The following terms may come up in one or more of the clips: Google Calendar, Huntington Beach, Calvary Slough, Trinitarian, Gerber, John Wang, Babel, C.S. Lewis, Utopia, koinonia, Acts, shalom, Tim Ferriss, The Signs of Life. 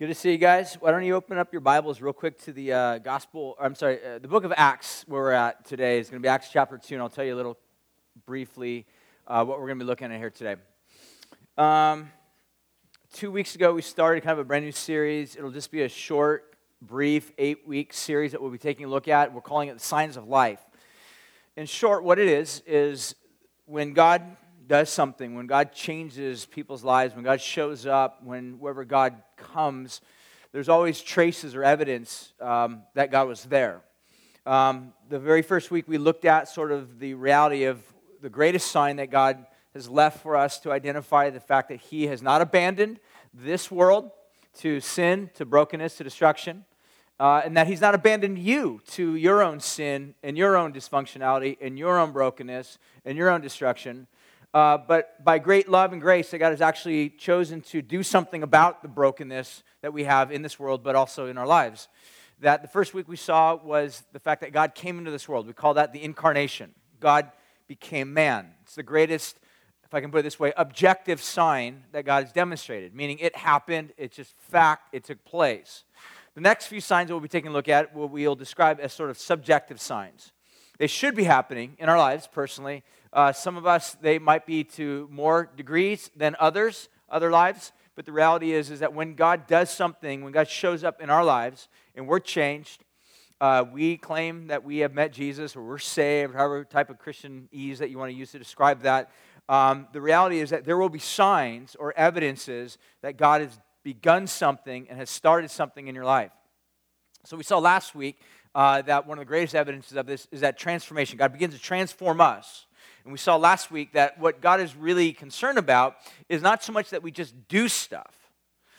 Good to see you guys. Why don't you open up your Bibles real quick to the the book of Acts, where we're at today. It's going to be Acts chapter 2, and I'll tell you a little briefly what we're going to be looking at here today. 2 weeks ago, we started kind of a brand new series. It'll just be a short, brief, 8-week series that we'll be taking a look at. We're calling it The Signs of Life. In short, what it is when God does something, when God changes people's lives, when God shows up, wherever God comes, there's always traces or evidence that God was there. The very first week we looked at sort of the reality of the greatest sign that God has left for us to identify the fact that He has not abandoned this world to sin, to brokenness, to destruction, and that He's not abandoned you to your own sin and your own dysfunctionality and your own brokenness and your own destruction. But by great love and grace, that God has actually chosen to do something about the brokenness that we have in this world, but also in our lives. That the first week we saw was the fact that God came into this world. We call that the incarnation. God became man. It's the greatest, if I can put it this way, objective sign that God has demonstrated, meaning it happened, it's just fact, it took place. The next few signs that we'll be taking a look at, what we'll describe as sort of subjective signs. They should be happening in our lives personally. Some of us, they might be to more degrees than other lives. But the reality is that when God does something, when God shows up in our lives and we're changed, we claim that we have met Jesus or we're saved, however type of Christianese that you want to use to describe that. The reality is that there will be signs or evidences that God has begun something and has started something in your life. So we saw last week that one of the greatest evidences of this is that transformation. God begins to transform us. And we saw last week that what God is really concerned about is not so much that we just do stuff.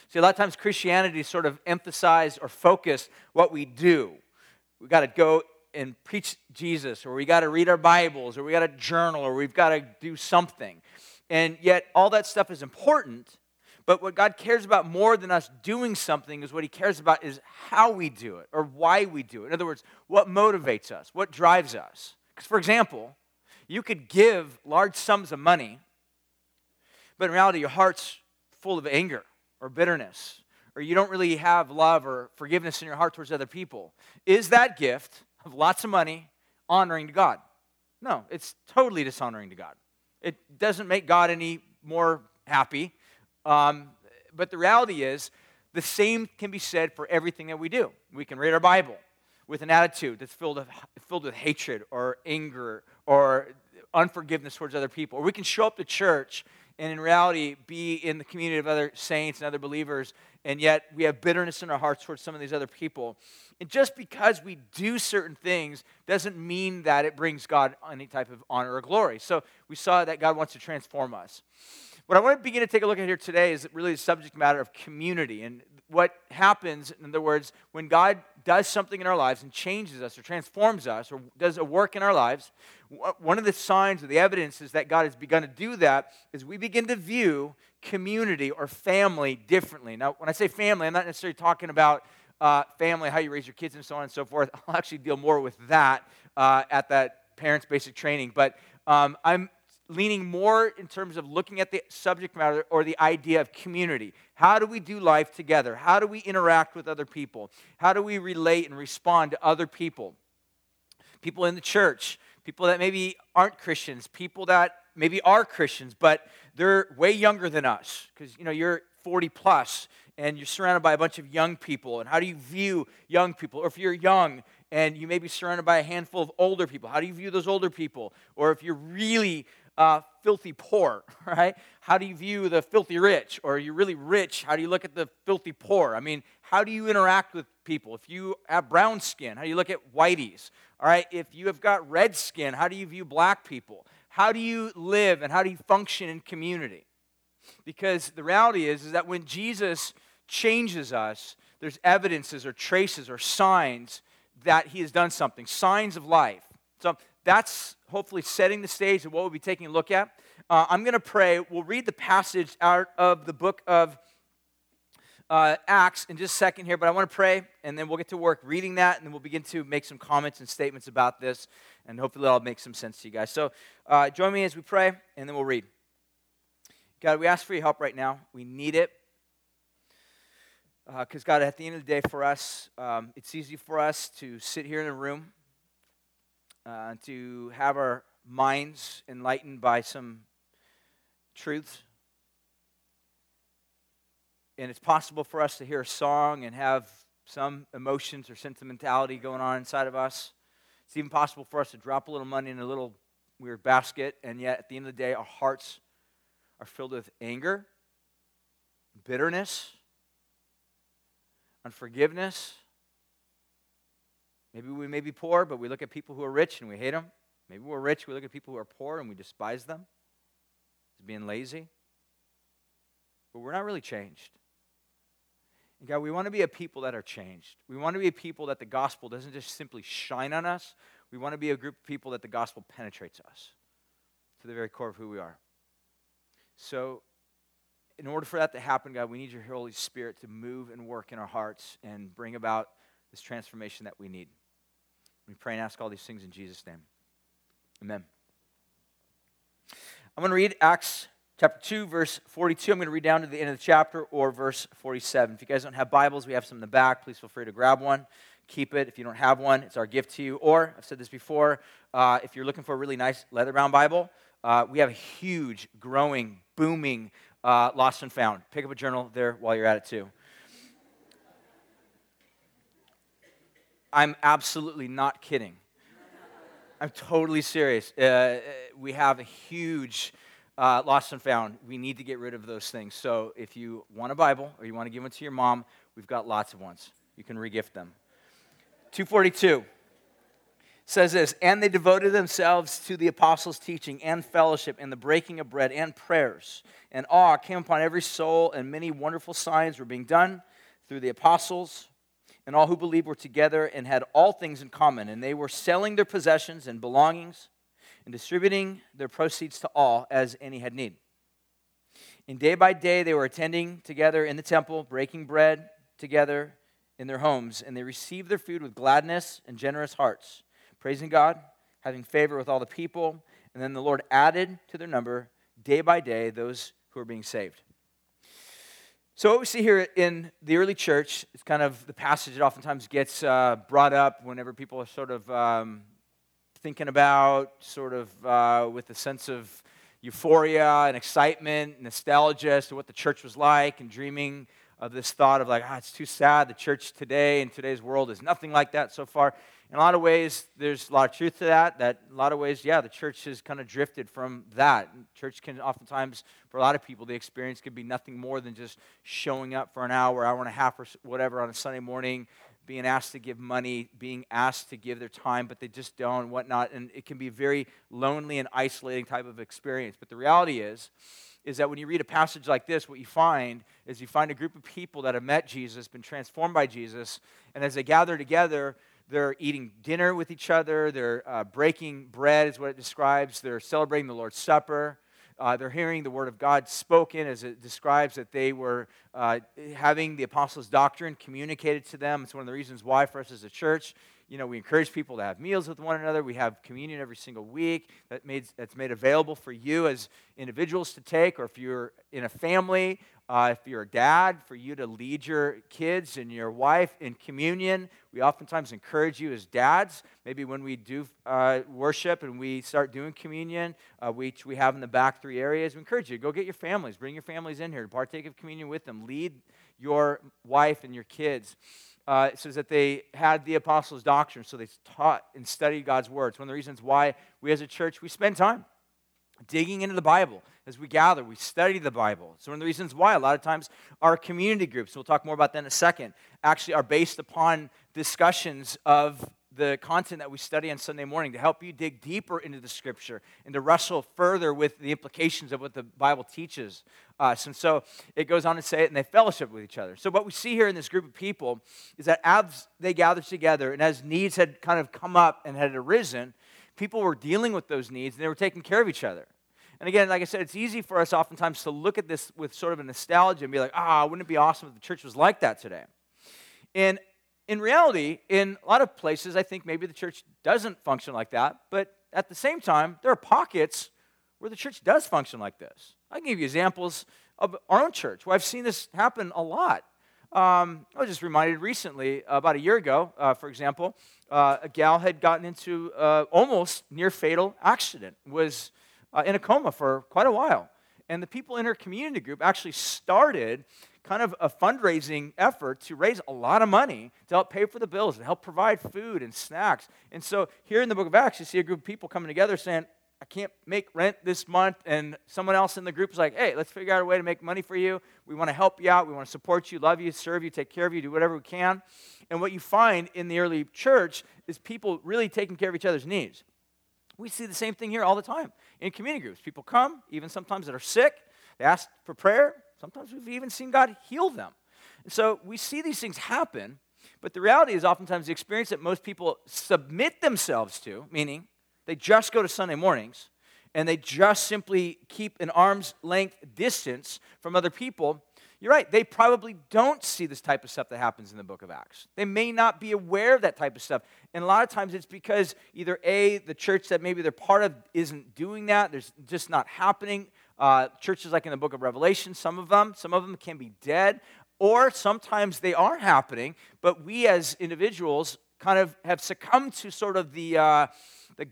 See, a lot of times Christianity sort of emphasized or focused what we do. We got to go and preach Jesus, or we got to read our Bibles, or we got to journal, or we've got to do something. And yet all that stuff is important, but what God cares about more than us doing something is what He cares about is how we do it or why we do it. In other words, what motivates us, what drives us. Because, for example, you could give large sums of money, but in reality, your heart's full of anger or bitterness, or you don't really have love or forgiveness in your heart towards other people. Is that gift of lots of money honoring to God? No, it's totally dishonoring to God. It doesn't make God any more happy. But the reality is, the same can be said for everything that we do. We can read our Bible with an attitude that's filled with hatred or anger or unforgiveness towards other people. Or we can show up to church and in reality be in the community of other saints and other believers, and yet we have bitterness in our hearts towards some of these other people. And just because we do certain things doesn't mean that it brings God any type of honor or glory. So we saw that God wants to transform us. What I want to begin to take a look at here today is really the subject matter of community and what happens, in other words, when God does something in our lives and changes us or transforms us or does a work in our lives. One of the signs or the evidence is that God has begun to do that is we begin to view community or family differently. Now, when I say family, I'm not necessarily talking about family, how you raise your kids and so on and so forth. I'll actually deal more with that at that parents' basic training, but I'm leaning more in terms of looking at the subject matter or the idea of community. How do we do life together? How do we interact with other people? How do we relate and respond to other people? People in the church, people that maybe aren't Christians, people that maybe are Christians, but they're way younger than us. Because, you know, you're 40 plus and you're surrounded by a bunch of young people. And how do you view young people? Or if you're young and you may be surrounded by a handful of older people, how do you view those older people? Or if you're really filthy poor, right? How do you view the filthy rich? Or you're really rich, how do you look at the filthy poor? I mean, how do you interact with people? If you have brown skin, how do you look at whiteys? All right, if you have got red skin, how do you view black people? How do you live and how do you function in community? Because the reality is that when Jesus changes us, there's evidences or traces or signs that He has done something, signs of life. So that's hopefully setting the stage of what we'll be taking a look at. I'm going to pray. We'll read the passage out of the book of Acts in just a second here, but I want to pray, and then we'll get to work reading that, and then we'll begin to make some comments and statements about this, and hopefully that'll make some sense to you guys. So join me as we pray, and then we'll read. God, we ask for your help right now. We need it. Because God, at the end of the day for us, it's easy for us to sit here in a room, to have our minds enlightened by some truth. And it's possible for us to hear a song and have some emotions or sentimentality going on inside of us. It's even possible for us to drop a little money in a little weird basket, and yet at the end of the day, our hearts are filled with anger, bitterness, unforgiveness. Maybe we may be poor, but we look at people who are rich and we hate them. Maybe we're rich, we look at people who are poor and we despise them as being lazy. But we're not really changed. And God, we want to be a people that are changed. We want to be a people that the gospel doesn't just simply shine on us. We want to be a group of people that the gospel penetrates us to the very core of who we are. So in order for that to happen, God, we need your Holy Spirit to move and work in our hearts and bring about this transformation that we need. We pray and ask all these things in Jesus' name. Amen. I'm going to read Acts Chapter 2, verse 42. I'm going to read down to the end of the chapter, or verse 47. If you guys don't have Bibles, we have some in the back. Please feel free to grab one. Keep it. If you don't have one, it's our gift to you. Or, I've said this before, if you're looking for a really nice leather-bound Bible, we have a huge, growing, booming Lost and Found. Pick up a journal there while you're at it, too. I'm absolutely not kidding. I'm totally serious. We have a huge... Lost and Found. We need to get rid of those things. So if you want a Bible or you want to give one to your mom, we've got lots of ones. You can regift them. 242 says this, and they devoted themselves to the apostles' teaching and fellowship and the breaking of bread and prayers. And awe came upon every soul, and many wonderful signs were being done through the apostles. And all who believed were together and had all things in common. And they were selling their possessions and belongings, and distributing their proceeds to all as any had need. And day by day they were attending together in the temple, breaking bread together in their homes, and they received their food with gladness and generous hearts, praising God, having favor with all the people. And then the Lord added to their number day by day those who were being saved. So what we see here in the early church is kind of the passage that oftentimes gets brought up whenever people are sort of... thinking about sort of with a sense of euphoria and excitement, nostalgia as to what the church was like, and dreaming of this thought of like, it's too sad. The church today in today's world is nothing like that so far. In a lot of ways, there's a lot of truth to that. The church has kind of drifted from that. Church can oftentimes, for a lot of people, the experience could be nothing more than just showing up for an hour and a half or whatever on a Sunday morning, being asked to give money, being asked to give their time, but they just don't, whatnot. And it can be a very lonely and isolating type of experience. But the reality is that when you read a passage like this, what you find is you find a group of people that have met Jesus, been transformed by Jesus, and as they gather together, they're eating dinner with each other, they're breaking bread is what it describes, they're celebrating the Lord's Supper, they're hearing the Word of God spoken as it describes that they were having the apostles' doctrine communicated to them. It's one of the reasons why for us as a church, we encourage people to have meals with one another. We have communion every single week that's made available for you as individuals to take, or if you're in a family, if you're a dad, for you to lead your kids and your wife in communion. We oftentimes encourage you as dads, maybe when we do worship and we start doing communion, which we have in the back three areas, we encourage you to go get your families, bring your families in here to partake of communion with them, lead your wife and your kids. It says that they had the apostles' doctrine, so they taught and studied God's word. It's one of the reasons why we as a church, we spend time digging into the Bible. As we gather, we study the Bible. It's one of the reasons why a lot of times our community groups, we'll talk more about that in a second, actually are based upon discussions of the content that we study on Sunday morning to help you dig deeper into the Scripture and to wrestle further with the implications of what the Bible teaches us. And so it goes on to say it, and they fellowship with each other. So what we see here in this group of people is that as they gathered together and as needs had kind of come up and had arisen, people were dealing with those needs and they were taking care of each other. And again, like I said, it's easy for us oftentimes to look at this with sort of a nostalgia and be like, wouldn't it be awesome if the church was like that today? And in reality, in a lot of places, I think maybe the church doesn't function like that. But at the same time, there are pockets where the church does function like this. I can give you examples of our own church where I've seen this happen a lot. I was just reminded recently, about a year ago, for example, a gal had gotten into almost near-fatal accident, was in a coma for quite a while. And the people in her community group actually started kind of a fundraising effort to raise a lot of money to help pay for the bills and help provide food and snacks. And so here in the book of Acts, you see a group of people coming together saying, I can't make rent this month, and someone else in the group is like, hey, let's figure out a way to make money for you. We want to help you out. We want to support you, love you, serve you, take care of you, do whatever we can. And what you find in the early church is people really taking care of each other's needs. We see the same thing here all the time in community groups. People come, even sometimes that are sick. They ask for prayer. Sometimes we've even seen God heal them. And so we see these things happen, but the reality is oftentimes the experience that most people submit themselves to, meaning they just go to Sunday mornings, and they just simply keep an arm's length distance from other people, you're right, they probably don't see this type of stuff that happens in the book of Acts. They may not be aware of that type of stuff. And a lot of times it's because either A, the church that maybe they're part of isn't doing that, there's just not happening. Churches like in the book of Revelation, some of them can be dead, or sometimes they are happening, but we as individuals kind of have succumbed to sort of the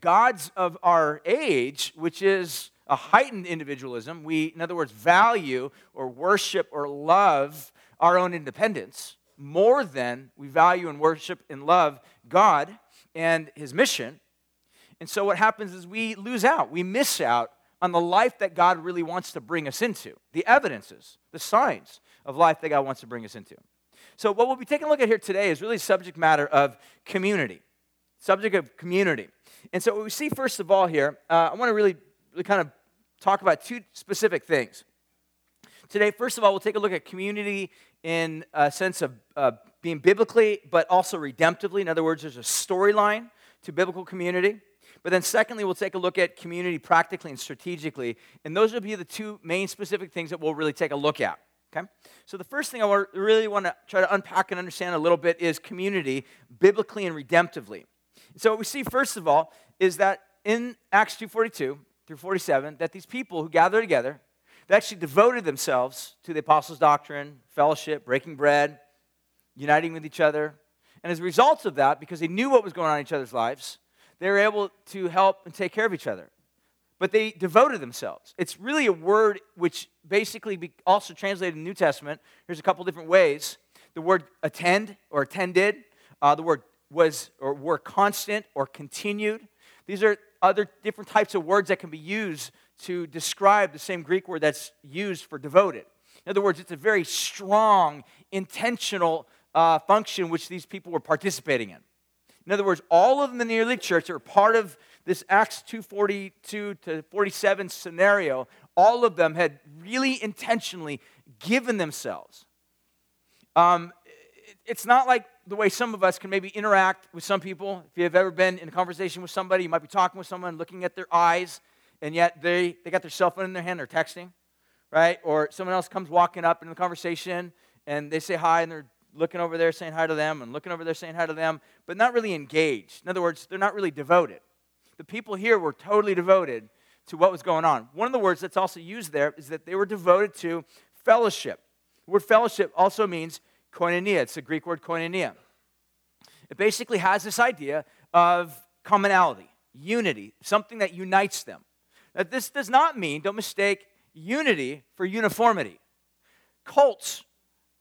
gods of our age, which is a heightened individualism. We, in other words, value or worship or love our own independence more than we value and worship and love God and his mission. And so what happens is we lose out. We miss out on the life that God really wants to bring us into, the evidences, the signs of life that God wants to bring us into. So what we'll be taking a look at here today is really subject matter of community. Subject of community. And so what we see first of all here, I want to really kind of talk about two specific things. Today, first of all, we'll take a look at community in a sense of being biblically, but also redemptively. In other words, there's a storyline to biblical community. But then secondly, we'll take a look at community practically and strategically. And those will be the two main specific things that we'll really take a look at. Okay? So the first thing I really want to try to unpack and understand a little bit is community biblically and redemptively. So what we see, first of all, is that in Acts 2:42 through 47, that these people who gather together, they actually devoted themselves to the apostles' doctrine, fellowship, breaking bread, uniting with each other. And as a result of that, because they knew what was going on in each other's lives, they were able to help and take care of each other. But they devoted themselves. It's really a word which basically also translated in the New Testament. Here's a couple different ways. The word attend or attended, the word was or were constant or continued. These are other different types of words that can be used to describe the same Greek word that's used for devoted. In other words, it's a very strong, intentional function which these people were participating in. In other words, all of them in the early church that were part of this Acts 2:42 to 47 scenario, all of them had really intentionally given themselves. It's not like the way some of us can maybe interact with some people. If you've ever been in a conversation with somebody, you might be talking with someone, looking at their eyes, and yet they got their cell phone in their hand, they're texting, right? Or someone else comes walking up in the conversation, and they say hi, and they're looking over there, saying hi to them, and looking over there, saying hi to them, but not really engaged. In other words, they're not really devoted. The people here were totally devoted to what was going on. One of the words that's also used there is that they were devoted to fellowship. The word fellowship also means koinonia. It's the Greek word koinonia. It basically has this idea of commonality, unity, something that unites them. Now, this does not mean, don't mistake, unity for uniformity. Cults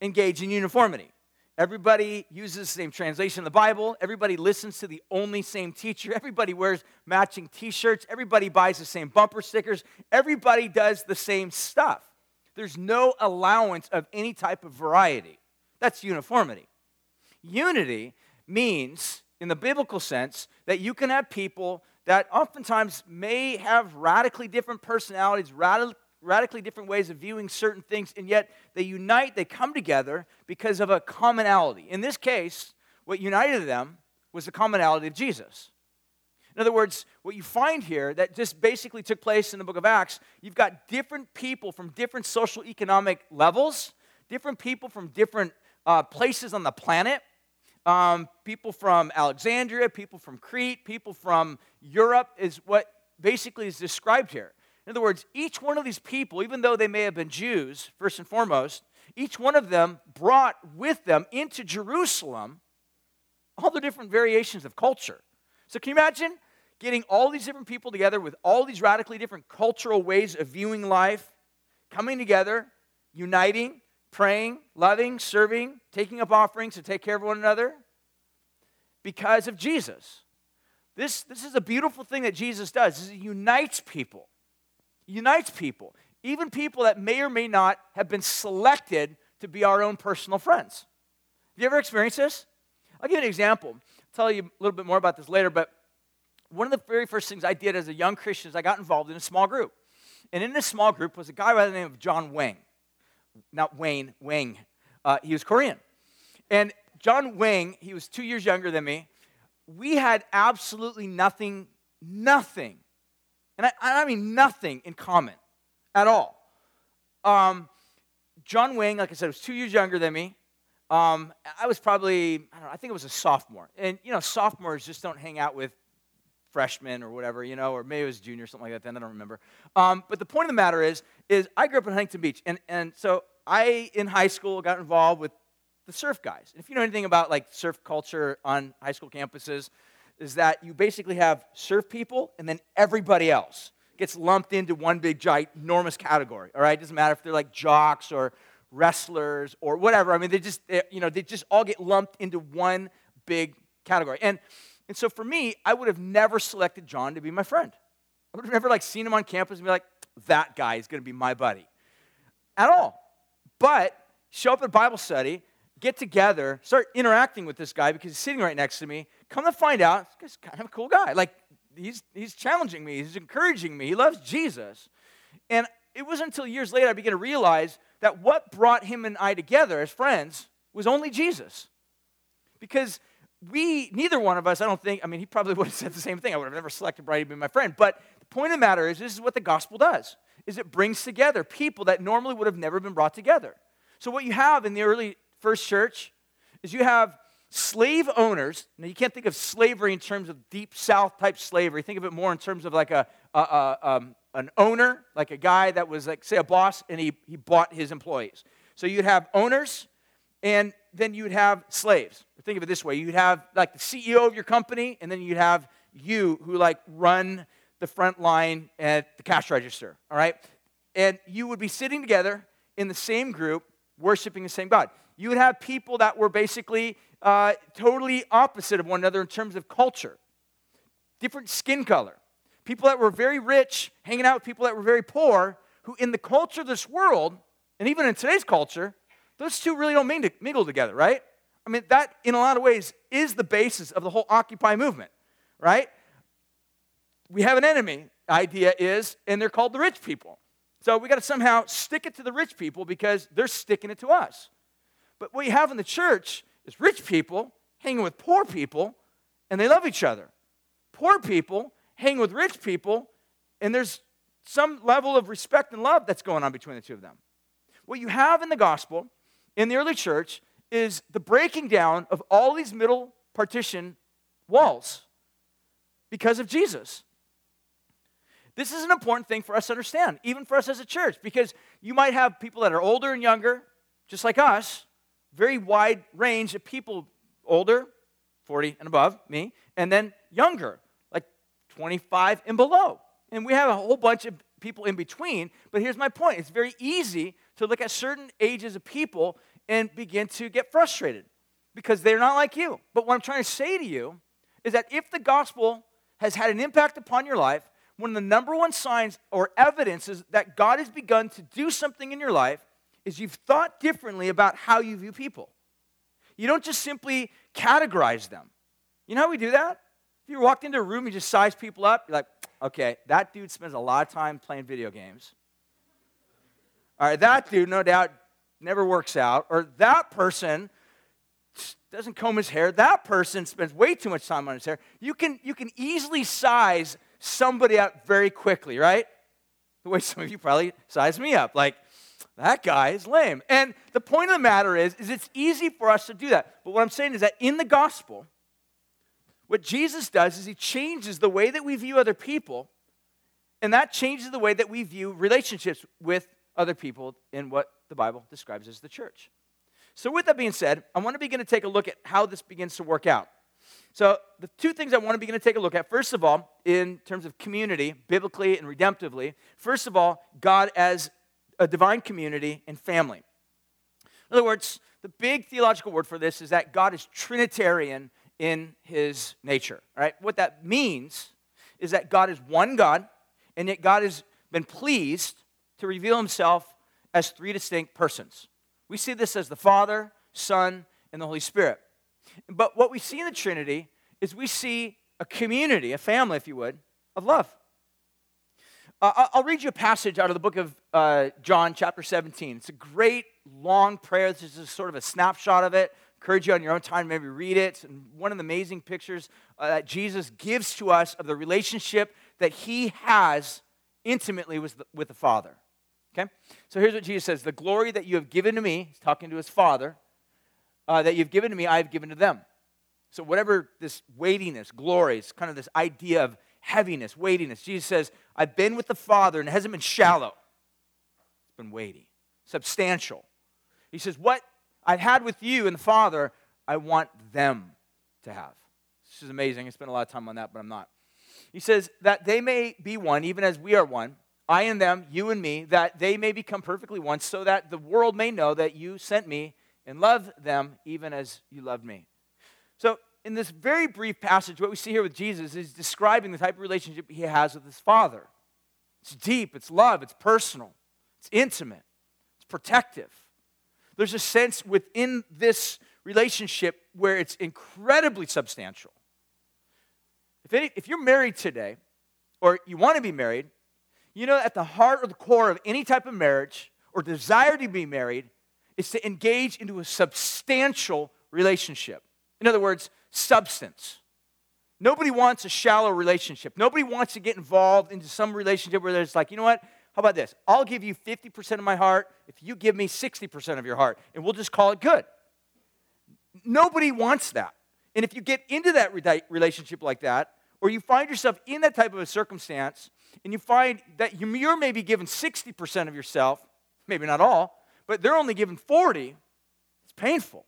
engage in uniformity. Everybody uses the same translation of the Bible. Everybody listens to the only same teacher. Everybody wears matching T-shirts. Everybody buys the same bumper stickers. Everybody does the same stuff. There's no allowance of any type of variety. That's uniformity. Unity means, in the biblical sense, that you can have people that oftentimes may have radically different personalities, radically different ways of viewing certain things, and yet they unite, they come together because of a commonality. In this case, what united them was the commonality of Jesus. In other words, what you find here that just basically took place in the book of Acts, you've got different people from different social economic levels, different people from different places on the planet, people from Alexandria, people from Crete, people from Europe is what basically is described here. In other words, each one of these people, even though they may have been Jews, first and foremost, each one of them brought with them into Jerusalem all the different variations of culture. So can you imagine getting all these different people together with all these radically different cultural ways of viewing life, coming together, uniting, praying, loving, serving, taking up offerings to take care of one another because of Jesus? This is a beautiful thing that Jesus does. Is it unites people. Unites people. Even people that may or may not have been selected to be our own personal friends. Have you ever experienced this? I'll give you an example. I'll tell you a little bit more about this later, but one of the very first things I did as a young Christian is I got involved in a small group. And in this small group was a guy by the name of John Wang. Not Wayne, Wang. He was Korean. And John Wang, he was 2 years younger than me. We had absolutely nothing, and I mean nothing in common at all. John Wang, like I said, was 2 years younger than me. I was probably, I think it was a sophomore. And, you know, sophomores just don't hang out with freshmen or whatever, you know, or maybe it was junior or something like that then, I don't remember. But the point of the matter is I grew up in Huntington Beach, and so I, in high school, got involved with the surf guys. And if you know anything about, like, surf culture on high school campuses, is that you basically have surf people, and then everybody else gets lumped into one big, ginormous category, all right? It doesn't matter if they're, like, jocks or wrestlers or whatever. I mean, they just all get lumped into one big category. And so for me, I would have never selected John to be my friend. I would have never, like, seen him on campus and be like, that guy is going to be my buddy at all. But show up at Bible study, get together, start interacting with this guy because he's sitting right next to me. Come to find out, this guy's kind of a cool guy. Like, he's challenging me. He's encouraging me. He loves Jesus. And it wasn't until years later I began to realize that what brought him and I together as friends was only Jesus. Because neither one of us, I don't think, I mean, he probably would have said the same thing. I would have never selected Brian to be my friend. But the point of the matter is, this is what the gospel does, is it brings together people that normally would have never been brought together. So what you have in the early first church is you have slave owners. Now, you can't think of slavery in terms of deep South type slavery. Think of it more in terms of like an owner, like a guy that was like, say, a boss, and he bought his employees. So you'd have owners, and then you'd have slaves. Think of it this way. You'd have like the CEO of your company, and then you'd have you who like run the front line at the cash register, all right? And you would be sitting together in the same group, worshiping the same God. You would have people that were basically totally opposite of one another in terms of culture, different skin color, people that were very rich hanging out with people that were very poor, who in the culture of this world, and even in today's culture, those two really don't mean to mingle together, right? I mean, that, in a lot of ways, is the basis of the whole Occupy movement, right? We have an enemy, idea is, and they're called the rich people. So we got to somehow stick it to the rich people because they're sticking it to us. But what you have in the church is rich people hanging with poor people, and they love each other. Poor people hang with rich people, and there's some level of respect and love that's going on between the two of them. What you have in the gospel, in the early church, is the breaking down of all these middle partition walls because of Jesus. This is an important thing for us to understand, even for us as a church, because you might have people that are older and younger, just like us, very wide range of people, older, 40 and above, me, and then younger, like 25 and below. And we have a whole bunch of people in between, but here's my point. It's very easy to look at certain ages of people and begin to get frustrated because they're not like you. But what I'm trying to say to you is that if the gospel has had an impact upon your life, one of the number one signs or evidences that God has begun to do something in your life is you've thought differently about how you view people. You don't just simply categorize them. You know how we do that? If you walked into a room, you just size people up. You're like, okay, that dude spends a lot of time playing video games. All right, that dude, no doubt, never works out, or that person doesn't comb his hair, that person spends way too much time on his hair. You can easily size somebody up very quickly, right? The way some of you probably size me up, like, that guy is lame. And the point of the matter is it's easy for us to do that. But what I'm saying is that in the gospel, what Jesus does is he changes the way that we view other people, and that changes the way that we view relationships with other people and what the Bible describes as the church. So with that being said, I want to begin to take a look at how this begins to work out. So the two things I want to begin to take a look at, first of all, in terms of community, biblically and redemptively, first of all, God as a divine community and family. In other words, the big theological word for this is that God is Trinitarian in his nature, right? What that means is that God is one God, and yet God has been pleased to reveal himself as three distinct persons. We see this as the Father, Son, and the Holy Spirit. But what we see in the Trinity is we see a community, a family, if you would, of love. I'll read you a passage out of the book of John, chapter 17. It's a great long prayer. This is just sort of a snapshot of it. I encourage you on your own time to maybe read it. And one of the amazing pictures that Jesus gives to us of the relationship that he has intimately with the Father. Okay? So here's what Jesus says. The glory that you have given to me, he's talking to his Father, that you've given to me, I have given to them. So whatever this weightiness, glory, it's kind of this idea of heaviness, weightiness. Jesus says, I've been with the Father, and it hasn't been shallow. It's been weighty, substantial. He says, what I've had with you and the Father, I want them to have. This is amazing. I spent a lot of time on that, but I'm not. He says, that they may be one, even as we are one, I and them, you and me, that they may become perfectly one, so that the world may know that you sent me, and love them even as you loved me. So in this very brief passage, what we see here with Jesus is describing the type of relationship he has with his Father. It's deep, it's love, it's personal, it's intimate, it's protective. There's a sense within this relationship where it's incredibly substantial. If you're married today, or you want to be married, you know at the heart or the core of any type of marriage or desire to be married is to engage into a substantial relationship. In other words, substance. Nobody wants a shallow relationship. Nobody wants to get involved into some relationship where there's like, you know what, how about this? I'll give you 50% of my heart if you give me 60% of your heart, and we'll just call it good. Nobody wants that. And if you get into that relationship like that, or you find yourself in that type of a circumstance, and you find that you're maybe given 60% of yourself, maybe not all, but they're only given 40, it's painful,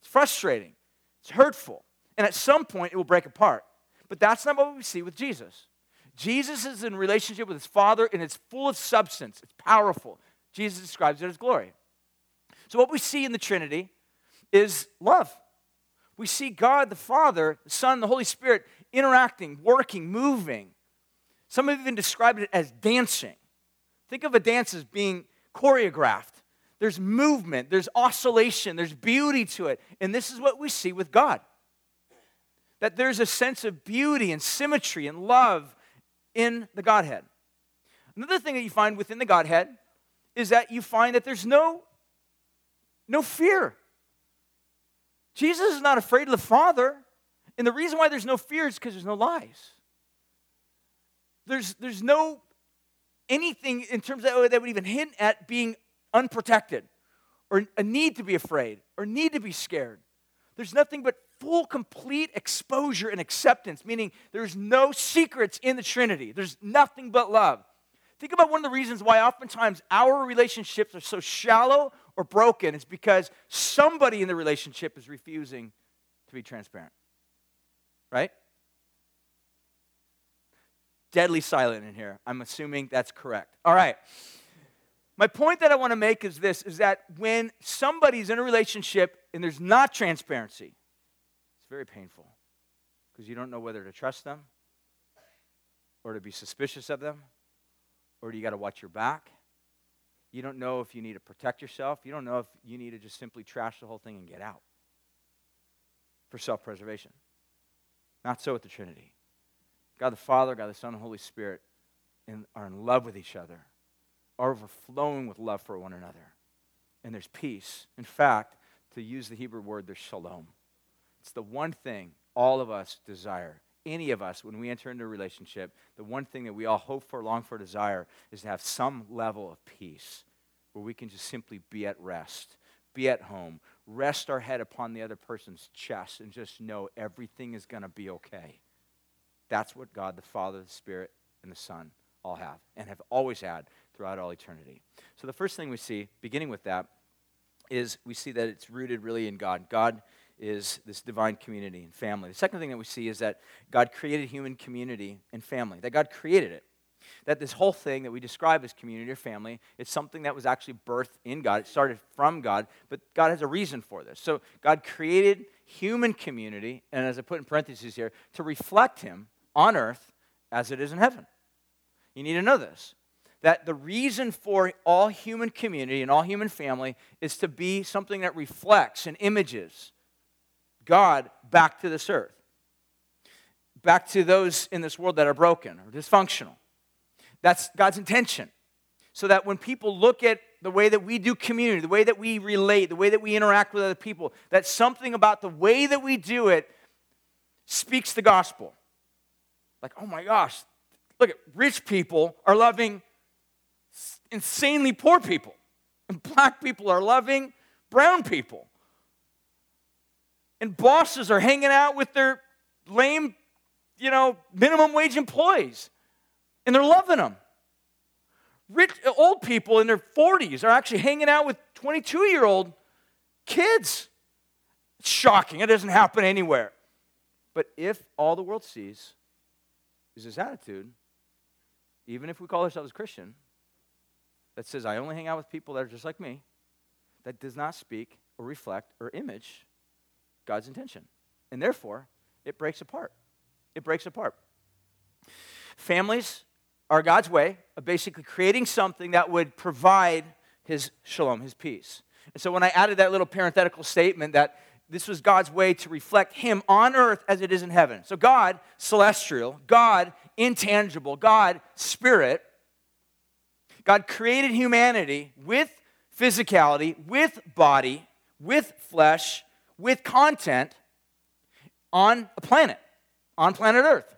it's frustrating, it's hurtful, and at some point it will break apart. But that's not what we see with Jesus. Jesus is in relationship with his Father, and it's full of substance, it's powerful. Jesus describes it as glory. So what we see in the Trinity is love. We see God, the Father, the Son, the Holy Spirit interacting, working, moving. Some have even described it as dancing. Think of a dance as being choreographed. There's movement, there's oscillation, there's beauty to it. And this is what we see with God. That there's a sense of beauty and symmetry and love in the Godhead. Another thing that you find within the Godhead is that you find that there's no fear. Jesus is not afraid of the Father. And the reason why there's no fear is because there's no lies. There's no anything in terms of that would even hint at being unprotected, or a need to be afraid, or need to be scared. There's nothing but full, complete exposure and acceptance, meaning there's no secrets in the Trinity. There's nothing but love. Think about one of the reasons why oftentimes our relationships are so shallow or broken is because somebody in the relationship is refusing to be transparent, right? Deadly silent in here. I'm assuming that's correct. All right. My point that I want to make is this, is that when somebody's in a relationship and there's not transparency, it's very painful because you don't know whether to trust them or to be suspicious of them, or you got to watch your back. You don't know if you need to protect yourself. You don't know if you need to just simply trash the whole thing and get out for self-preservation. Not so with the Trinity. God the Father, God the Son, and Holy Spirit are in love with each other, are overflowing with love for one another. And there's peace. In fact, to use the Hebrew word, there's shalom. It's the one thing all of us desire. Any of us, when we enter into a relationship, the one thing that we all hope for, long for, desire is to have some level of peace where we can just simply be at rest, be at home, rest our head upon the other person's chest and just know everything is going to be okay. That's what God, the Father, the Spirit, and the Son all have and have always had throughout all eternity. So the first thing we see, beginning with that, is we see that it's rooted really in God. God is this divine community and family. The second thing that we see is that God created human community and family, that God created it. That this whole thing that we describe as community or family, it's something that was actually birthed in God. It started from God, but God has a reason for this. So God created human community, and as I put in parentheses here, to reflect him on earth as it is in heaven. You need to know this, that the reason for all human community and all human family is to be something that reflects and images God back to this earth, back to those in this world that are broken or dysfunctional. That's God's intention, so that when people look at the way that we do community, the way that we relate, the way that we interact with other people, that something about the way that we do it speaks the gospel. Like, oh my gosh, look, rich people are loving insanely poor people, and black people are loving brown people, and bosses are hanging out with their lame, minimum wage employees. And they're loving them. Rich old people in their 40s are actually hanging out with 22-year-old kids. It's shocking. It doesn't happen anywhere. But if all the world sees is this attitude, even if we call ourselves Christian, that says, I only hang out with people that are just like me, that does not speak or reflect or image God's intention. And therefore, it breaks apart. It breaks apart. Families are God's way of basically creating something that would provide his shalom, his peace. And so when I added that little parenthetical statement that this was God's way to reflect him on earth as it is in heaven. So God, celestial, God, intangible, God, spirit, God created humanity with physicality, with body, with flesh, with content on a planet, on planet earth.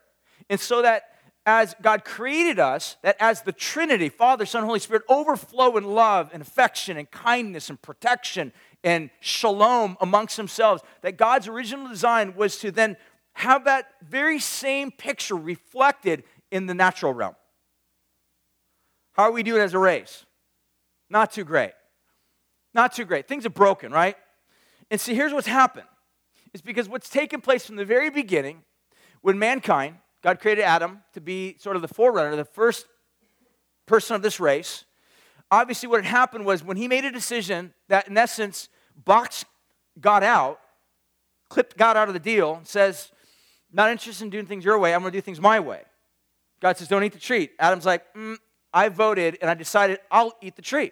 And so that as God created us, that as the Trinity, Father, Son, Holy Spirit, overflow in love and affection and kindness and protection and shalom amongst themselves, that God's original design was to then have that very same picture reflected in the natural realm. How are we doing as a race? Not too great. Not too great. Things are broken, right? And see, here's what's happened. It's because what's taken place from the very beginning when mankind, God created Adam to be sort of the forerunner, the first person of this race. Obviously, what had happened was when he made a decision that, in essence, boxed God out, clipped God out of the deal, says, not interested in doing things your way, I'm going to do things my way. God says, don't eat the tree. Adam's like, I voted and I decided I'll eat the tree.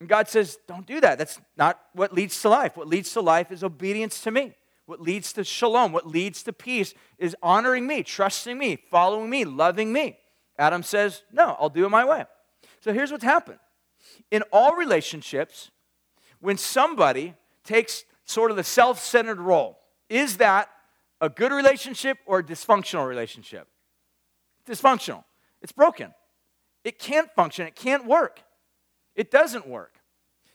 And God says, don't do that. That's not what leads to life. What leads to life is obedience to me. What leads to shalom, what leads to peace is honoring me, trusting me, following me, loving me. Adam says, no, I'll do it my way. So here's what's happened. In all relationships, when somebody takes sort of the self-centered role, is that a good relationship or a dysfunctional relationship? Dysfunctional. It's broken. It can't function. It can't work. It doesn't work.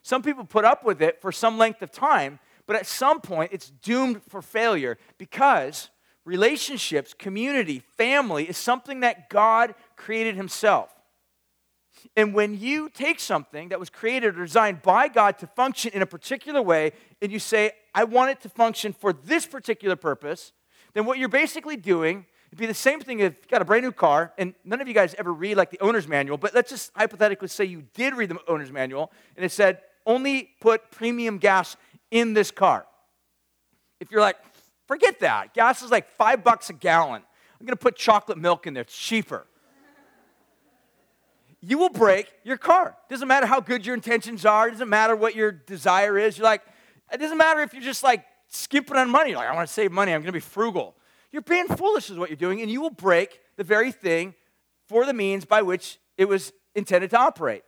Some people put up with it for some length of time, but at some point, it's doomed for failure because relationships, community, family is something that God created himself. And when you take something that was created or designed by God to function in a particular way, and you say, I want it to function for this particular purpose, then what you're basically doing would be the same thing if you got a brand new car, and none of you guys ever read like the owner's manual, but let's just hypothetically say you did read the owner's manual, and it said, only put premium gas in this car. If you're like, forget that. Gas is like $5 a gallon. I'm going to put chocolate milk in there. It's cheaper. You will break your car. Doesn't matter how good your intentions are. Doesn't matter what your desire is. You're like, it doesn't matter if you're just like skimping on money. You're like, I want to save money. I'm going to be frugal. You're being foolish is what you're doing, and you will break the very thing for the means by which it was intended to operate.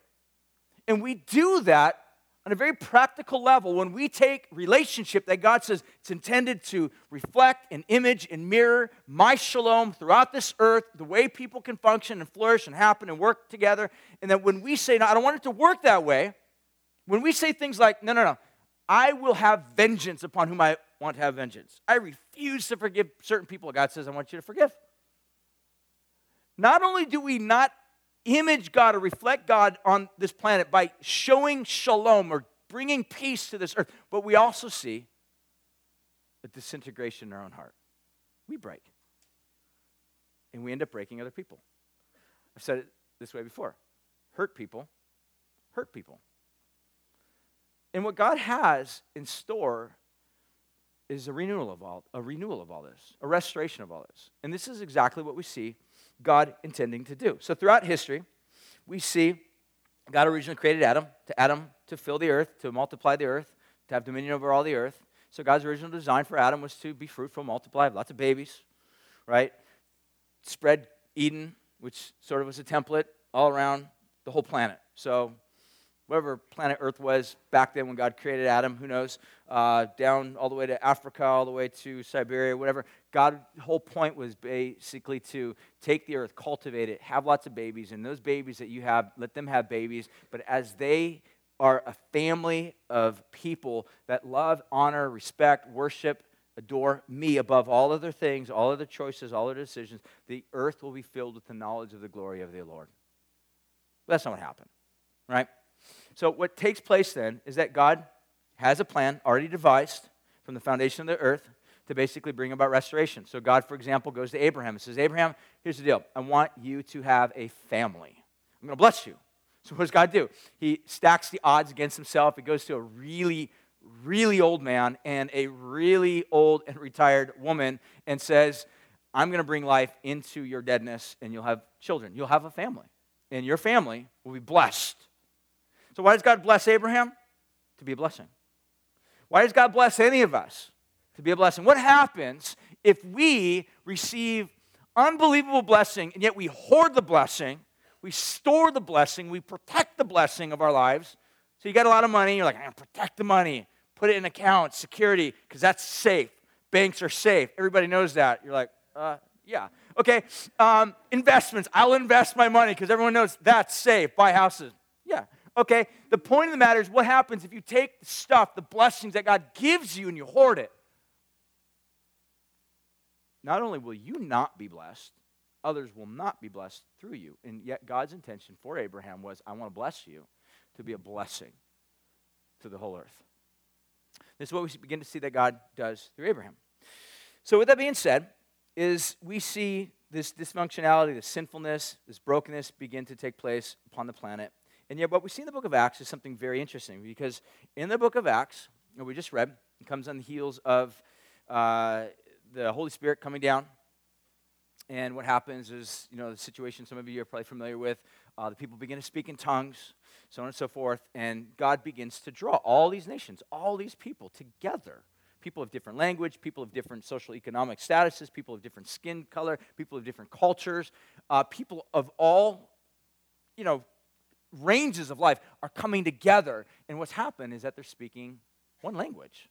And we do that on a very practical level, when we take relationship that God says it's intended to reflect and image and mirror my shalom throughout this earth, the way people can function and flourish and happen and work together, and that when we say, no, I don't want it to work that way, when we say things like, no, I will have vengeance upon whom I want to have vengeance. I refuse to forgive certain people. God says, I want you to forgive. Not only do we not image God or reflect God on this planet by showing shalom or bringing peace to this earth. But we also see a disintegration in our own heart. We break. And we end up breaking other people. I've said it this way before. Hurt people hurt people. And what God has in store is a renewal of all this, a restoration of all this. And this is exactly what we see God intending to do. So throughout history, we see God originally created Adam to fill the earth, to multiply the earth, to have dominion over all the earth. So God's original design for Adam was to be fruitful, multiply, have lots of babies, right? Spread Eden, which sort of was a template all around the whole planet. So whatever planet Earth was back then when God created Adam, who knows, down all the way to Africa, all the way to Siberia, whatever. God's whole point was basically to take the earth, cultivate it, have lots of babies, and those babies that you have, let them have babies. But as they are a family of people that love, honor, respect, worship, adore me above all other things, all other choices, all other decisions, the earth will be filled with the knowledge of the glory of the Lord. But that's not what happened, right? So what takes place then is that God has a plan already devised from the foundation of the earth to basically bring about restoration. So God, for example, goes to Abraham and says, Abraham, here's the deal. I want you to have a family. I'm going to bless you. So what does God do? He stacks the odds against himself. He goes to a really, really old man and a really old and retired woman and says, I'm going to bring life into your deadness and you'll have children. You'll have a family. And your family will be blessed. So why does God bless Abraham? To be a blessing. Why does God bless any of us? To be a blessing. What happens if we receive unbelievable blessing, and yet we hoard the blessing, we store the blessing, we protect the blessing of our lives? So you got a lot of money, you're like, I'm going to protect the money, put it in accounts, security, because that's safe. Banks are safe. Everybody knows that. You're like, yeah. Okay, investments. I'll invest my money because everyone knows that's safe. Buy houses. Yeah. Okay, the point of the matter is what happens if you take the stuff, the blessings that God gives you and you hoard it? Not only will you not be blessed, others will not be blessed through you. And yet God's intention for Abraham was, I want to bless you to be a blessing to the whole earth. This is what we begin to see that God does through Abraham. So with that being said, is we see this dysfunctionality, this sinfulness, this brokenness begin to take place upon the planet. And yet what we see in the book of Acts is something very interesting, because in the book of Acts, that we just read, it comes on the heels of the Holy Spirit coming down. And what happens is, you know, the situation some of you are probably familiar with, the people begin to speak in tongues, so on and so forth, and God begins to draw all these nations, all these people together. People of different language, people of different social economic statuses, people of different skin color, people of different cultures, people of all, you know, ranges of life are coming together. And what's happened is that they're speaking one language,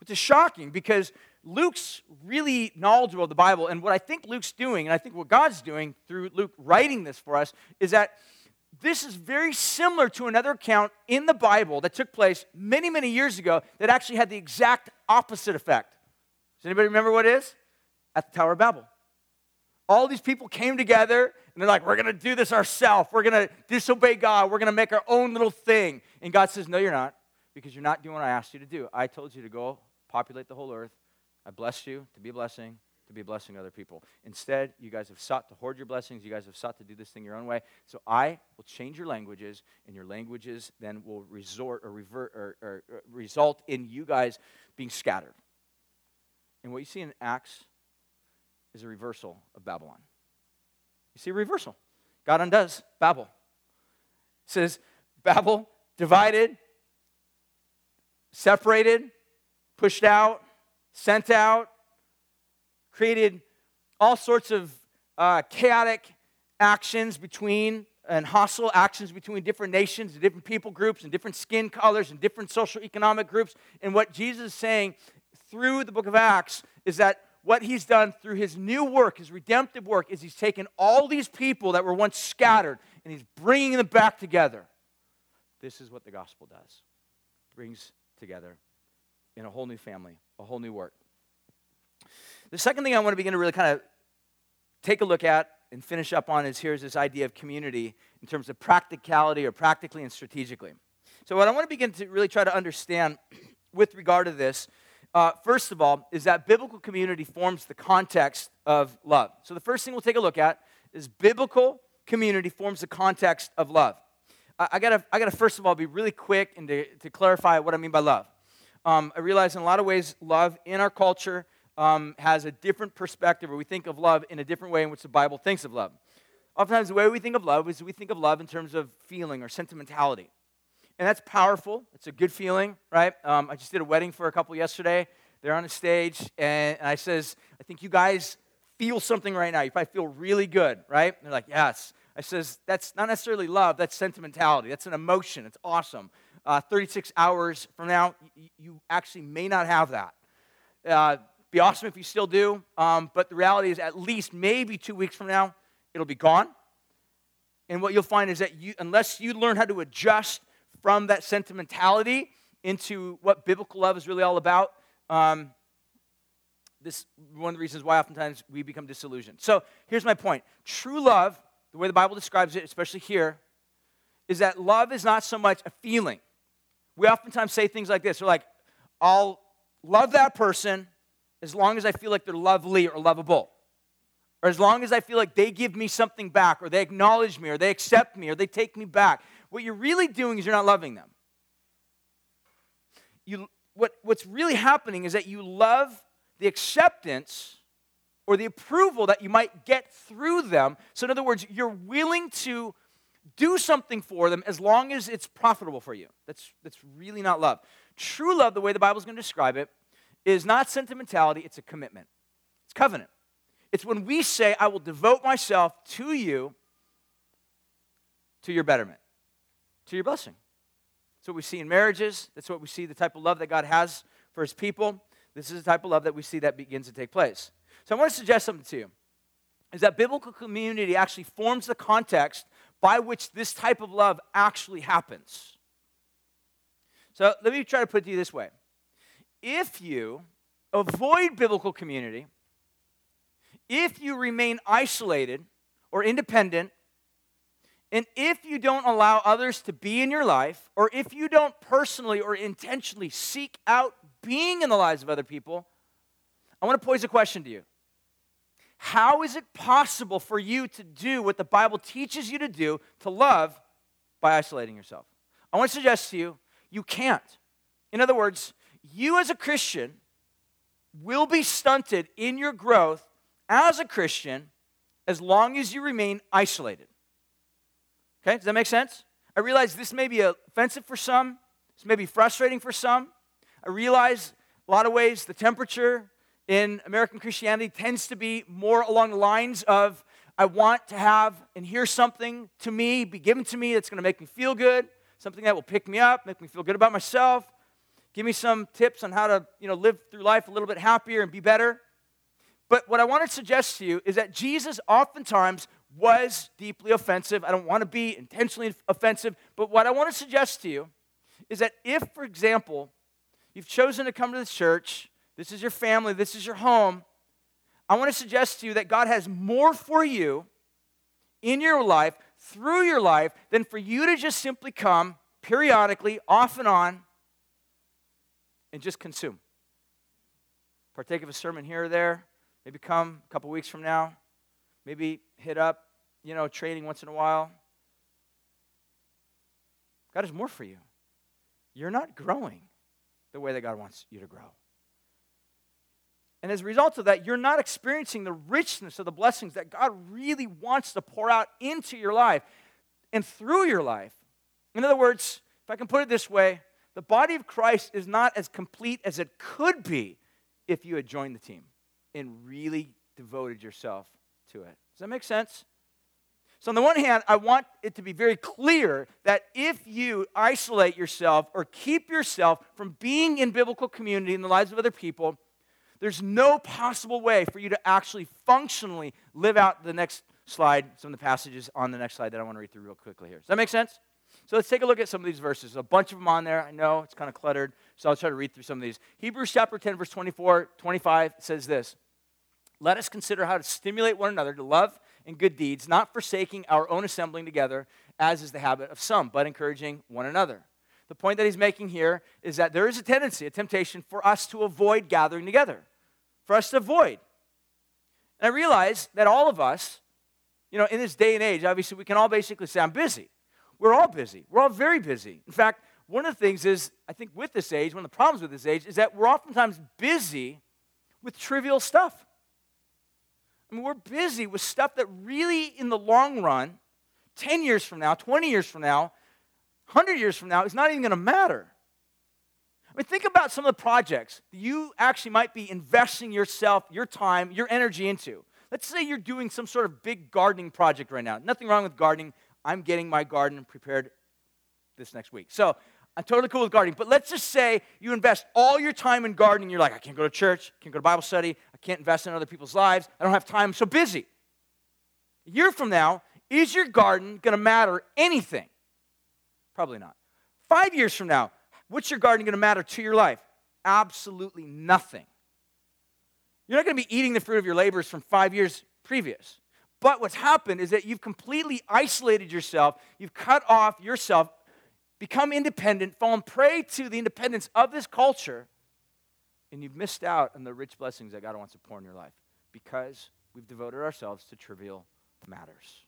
which is shocking because Luke's really knowledgeable of the Bible. And what I think Luke's doing, and I think what God's doing through Luke writing this for us, is that this is very similar to another account in the Bible that took place many, many years ago that actually had the exact opposite effect. Does anybody remember what it is? At the Tower of Babel. All these people came together, and they're like, we're going to do this ourselves. We're going to disobey God. We're going to make our own little thing. And God says, no, you're not, because you're not doing what I asked you to do. I told you to go populate the whole earth. I blessed you to be a blessing to other people. Instead, you guys have sought to hoard your blessings. You guys have sought to do this thing your own way. So I will change your languages, and your languages then will result in you guys being scattered. And what you see in Acts is a reversal of Babylon. You see a reversal. God undoes Babel. It says Babel divided, separated, pushed out, sent out, created all sorts of chaotic actions between and hostile actions between different nations and different people groups and different skin colors and different social economic groups. And what Jesus is saying through the book of Acts is that what he's done through his new work, his redemptive work, is he's taken all these people that were once scattered and he's bringing them back together. This is what the gospel does. It brings together in a whole new family, a whole new work. The second thing I want to begin to really kind of take a look at and finish up on is here's this idea of community in terms of practicality or practically and strategically. So what I want to begin to really try to understand with regard to this, first of all, is that biblical community forms the context of love. So the first thing we'll take a look at is biblical community forms the context of love. I gotta first of all be really quick and to clarify what I mean by love. I realize in a lot of ways love in our culture has a different perspective, or we think of love in a different way in which the Bible thinks of love. Oftentimes the way we think of love is we think of love in terms of feeling or sentimentality. And that's powerful. It's a good feeling, right? I just did a wedding for a couple yesterday. They're on a stage, and I says, I think you guys feel something right now. You probably feel really good, right? And they're like, yes. I says, that's not necessarily love. That's sentimentality. That's an emotion. It's awesome. 36 hours from now, you actually may not have that. Be awesome if you still do, but the reality is at least maybe 2 weeks from now, it'll be gone. And what you'll find is that unless you learn how to adjust from that sentimentality into what biblical love is really all about, this is one of the reasons why oftentimes we become disillusioned. So here's my point. True love, the way the Bible describes it, especially here, is that love is not so much a feeling. We oftentimes say things like this. We're like, I'll love that person as long as I feel like they're lovely or lovable, or as long as I feel like they give me something back, or they acknowledge me, or they accept me, or they take me back. What you're really doing is you're not loving them. What's really happening is that you love the acceptance or the approval that you might get through them. So in other words, you're willing to do something for them as long as it's profitable for you. That's really not love. True love, the way the Bible's going to describe it, is not sentimentality, it's a commitment. It's covenant. It's when we say, I will devote myself to you, to your betterment, to your blessing. That's what we see in marriages. That's what we see, the type of love that God has for his people. This is the type of love that we see that begins to take place. So I want to suggest something to you, is that biblical community actually forms the context by which this type of love actually happens. So let me try to put it to you this way. If you avoid biblical community, if you remain isolated or independent, and if you don't allow others to be in your life, or if you don't personally or intentionally seek out being in the lives of other people, I want to pose a question to you. How is it possible for you to do what the Bible teaches you to do, to love, by isolating yourself? I want to suggest to you, you can't. In other words, you as a Christian will be stunted in your growth as a Christian as long as you remain isolated. Okay, does that make sense? I realize this may be offensive for some. This may be frustrating for some. I realize a lot of ways the temperature in American Christianity tends to be more along the lines of, I want to have and hear something to me, be given to me that's going to make me feel good, something that will pick me up, make me feel good about myself, give me some tips on how to, live through life a little bit happier and be better. But what I want to suggest to you is that Jesus oftentimes was deeply offensive. I don't want to be intentionally offensive, but what I want to suggest to you is that if, for example, you've chosen to come to the church, this is your family, this is your home, I want to suggest to you that God has more for you in your life, through your life, than for you to just simply come periodically, off and on, and just consume. Partake of a sermon here or there, maybe come a couple weeks from now, maybe hit up, training once in a while. God has more for you. You're not growing the way that God wants you to grow. And as a result of that, you're not experiencing the richness of the blessings that God really wants to pour out into your life and through your life. In other words, if I can put it this way, the body of Christ is not as complete as it could be if you had joined the team and really devoted yourself to it. Does that make sense? So on the one hand, I want it to be very clear that if you isolate yourself or keep yourself from being in biblical community in the lives of other people, there's no possible way for you to actually functionally live out the next slide, some of the passages on the next slide that I want to read through real quickly here. Does that make sense? So let's take a look at some of these verses. A bunch of them on there. I know it's kind of cluttered, so I'll try to read through some of these. Hebrews chapter 10, verse 24, 25 says this. Let us consider how to stimulate one another to love and good deeds, not forsaking our own assembling together, as is the habit of some, but encouraging one another. The point that he's making here is that there is a tendency, a temptation for us to avoid gathering together, for us to avoid. And I realize that all of us, in this day and age, obviously we can all basically say, I'm busy. We're all busy. We're all very busy. In fact, one of the things is, I think with this age, one of the problems with this age is that we're oftentimes busy with trivial stuff. I mean, we're busy with stuff that really, in the long run, 10 years from now, 20 years from now, 100 years from now, it's not even going to matter. I mean, think about some of the projects that you actually might be investing yourself, your time, your energy into. Let's say you're doing some sort of big gardening project right now. Nothing wrong with gardening. I'm getting my garden prepared this next week. So I'm totally cool with gardening. But let's just say you invest all your time in gardening. You're like, I can't go to church, can't go to Bible study, I can't invest in other people's lives, I don't have time, I'm so busy. A year from now, is your garden going to matter anything? Probably not. 5 years from now, what's your garden going to matter to your life? Absolutely nothing. You're not going to be eating the fruit of your labors from 5 years previous. But what's happened is that you've completely isolated yourself. You've cut off yourself, become independent, fallen prey to the independence of this culture, and you've missed out on the rich blessings that God wants to pour in your life because we've devoted ourselves to trivial matters.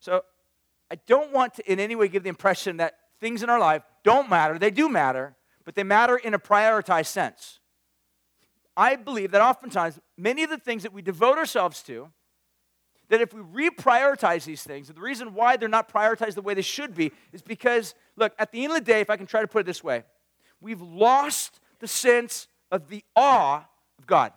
So I don't want to in any way give the impression that things in our life don't matter. They do matter, but they matter in a prioritized sense. I believe that oftentimes many of the things that we devote ourselves to, that if we reprioritize these things, the reason why they're not prioritized the way they should be is because, look, at the end of the day, if I can try to put it this way, we've lost the sense of the awe of God.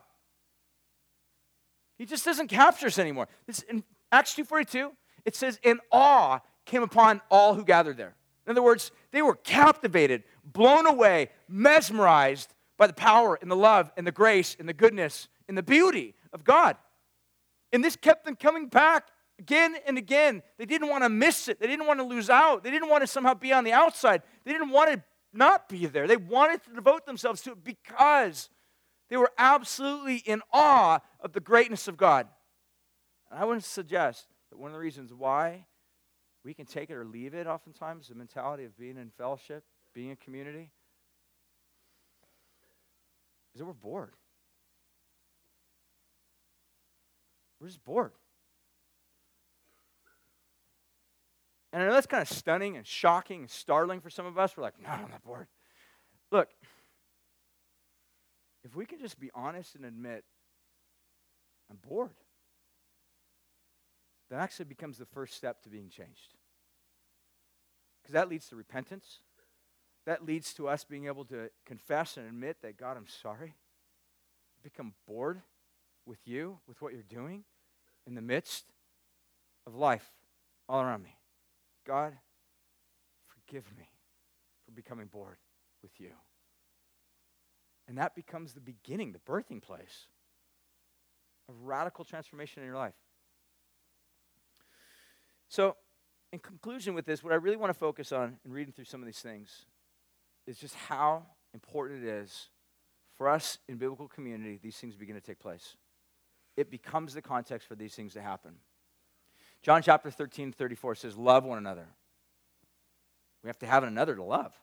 He just doesn't capture us anymore. In Acts 2:42, it says, and awe came upon all who gathered there. In other words, they were captivated, blown away, mesmerized by the power and the love and the grace and the goodness and the beauty of God. And this kept them coming back again and again. They didn't want to miss it. They didn't want to lose out. They didn't want to somehow be on the outside. They didn't want to not be there. They wanted to devote themselves to it because they were absolutely in awe of the greatness of God. And I would suggest that one of the reasons why we can take it or leave it oftentimes, the mentality of being in fellowship, being a community, is that we're bored. We're just bored. And I know that's kind of stunning and shocking and startling for some of us. We're like, no, I'm not bored. Look, if we can just be honest and admit, I'm bored, that actually becomes the first step to being changed. Because that leads to repentance. That leads to us being able to confess and admit that, God, I'm sorry. I become bored with you, with what you're doing in the midst of life all around me. God, forgive me for becoming bored with you. And that becomes the beginning, the birthing place of radical transformation in your life. So, in conclusion with this, what I really want to focus on in reading through some of these things is just how important it is for us in biblical community, these things begin to take place. It becomes the context for these things to happen. John chapter 13:34 says, love one another. We have to have another to love.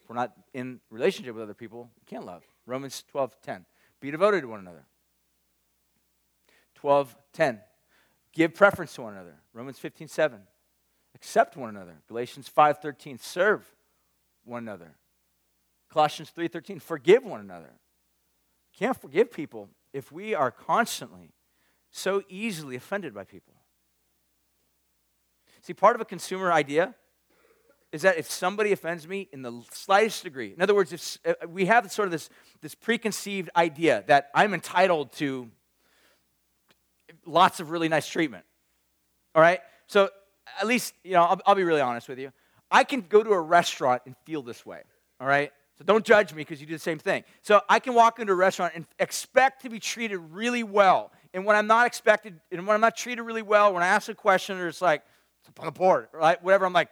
If we're not in relationship with other people, we can't love. Romans 12:10, be devoted to one another. 12:10, give preference to one another. Romans 15:7, accept one another. Galatians 5:13, serve one another. Colossians 3:13, forgive one another. Can't forgive people if we are constantly so easily offended by people. See, part of a consumer idea is that if somebody offends me in the slightest degree, in other words, if we have sort of this preconceived idea that I'm entitled to lots of really nice treatment, all right? So at least, I'll be really honest with you. I can go to a restaurant and feel this way, all right? So don't judge me because you do the same thing. So I can walk into a restaurant and expect to be treated really well. And when I'm not expected, and when I'm not treated really well, when I ask a question, or it's like, it's on the board, right? Whatever, I'm like,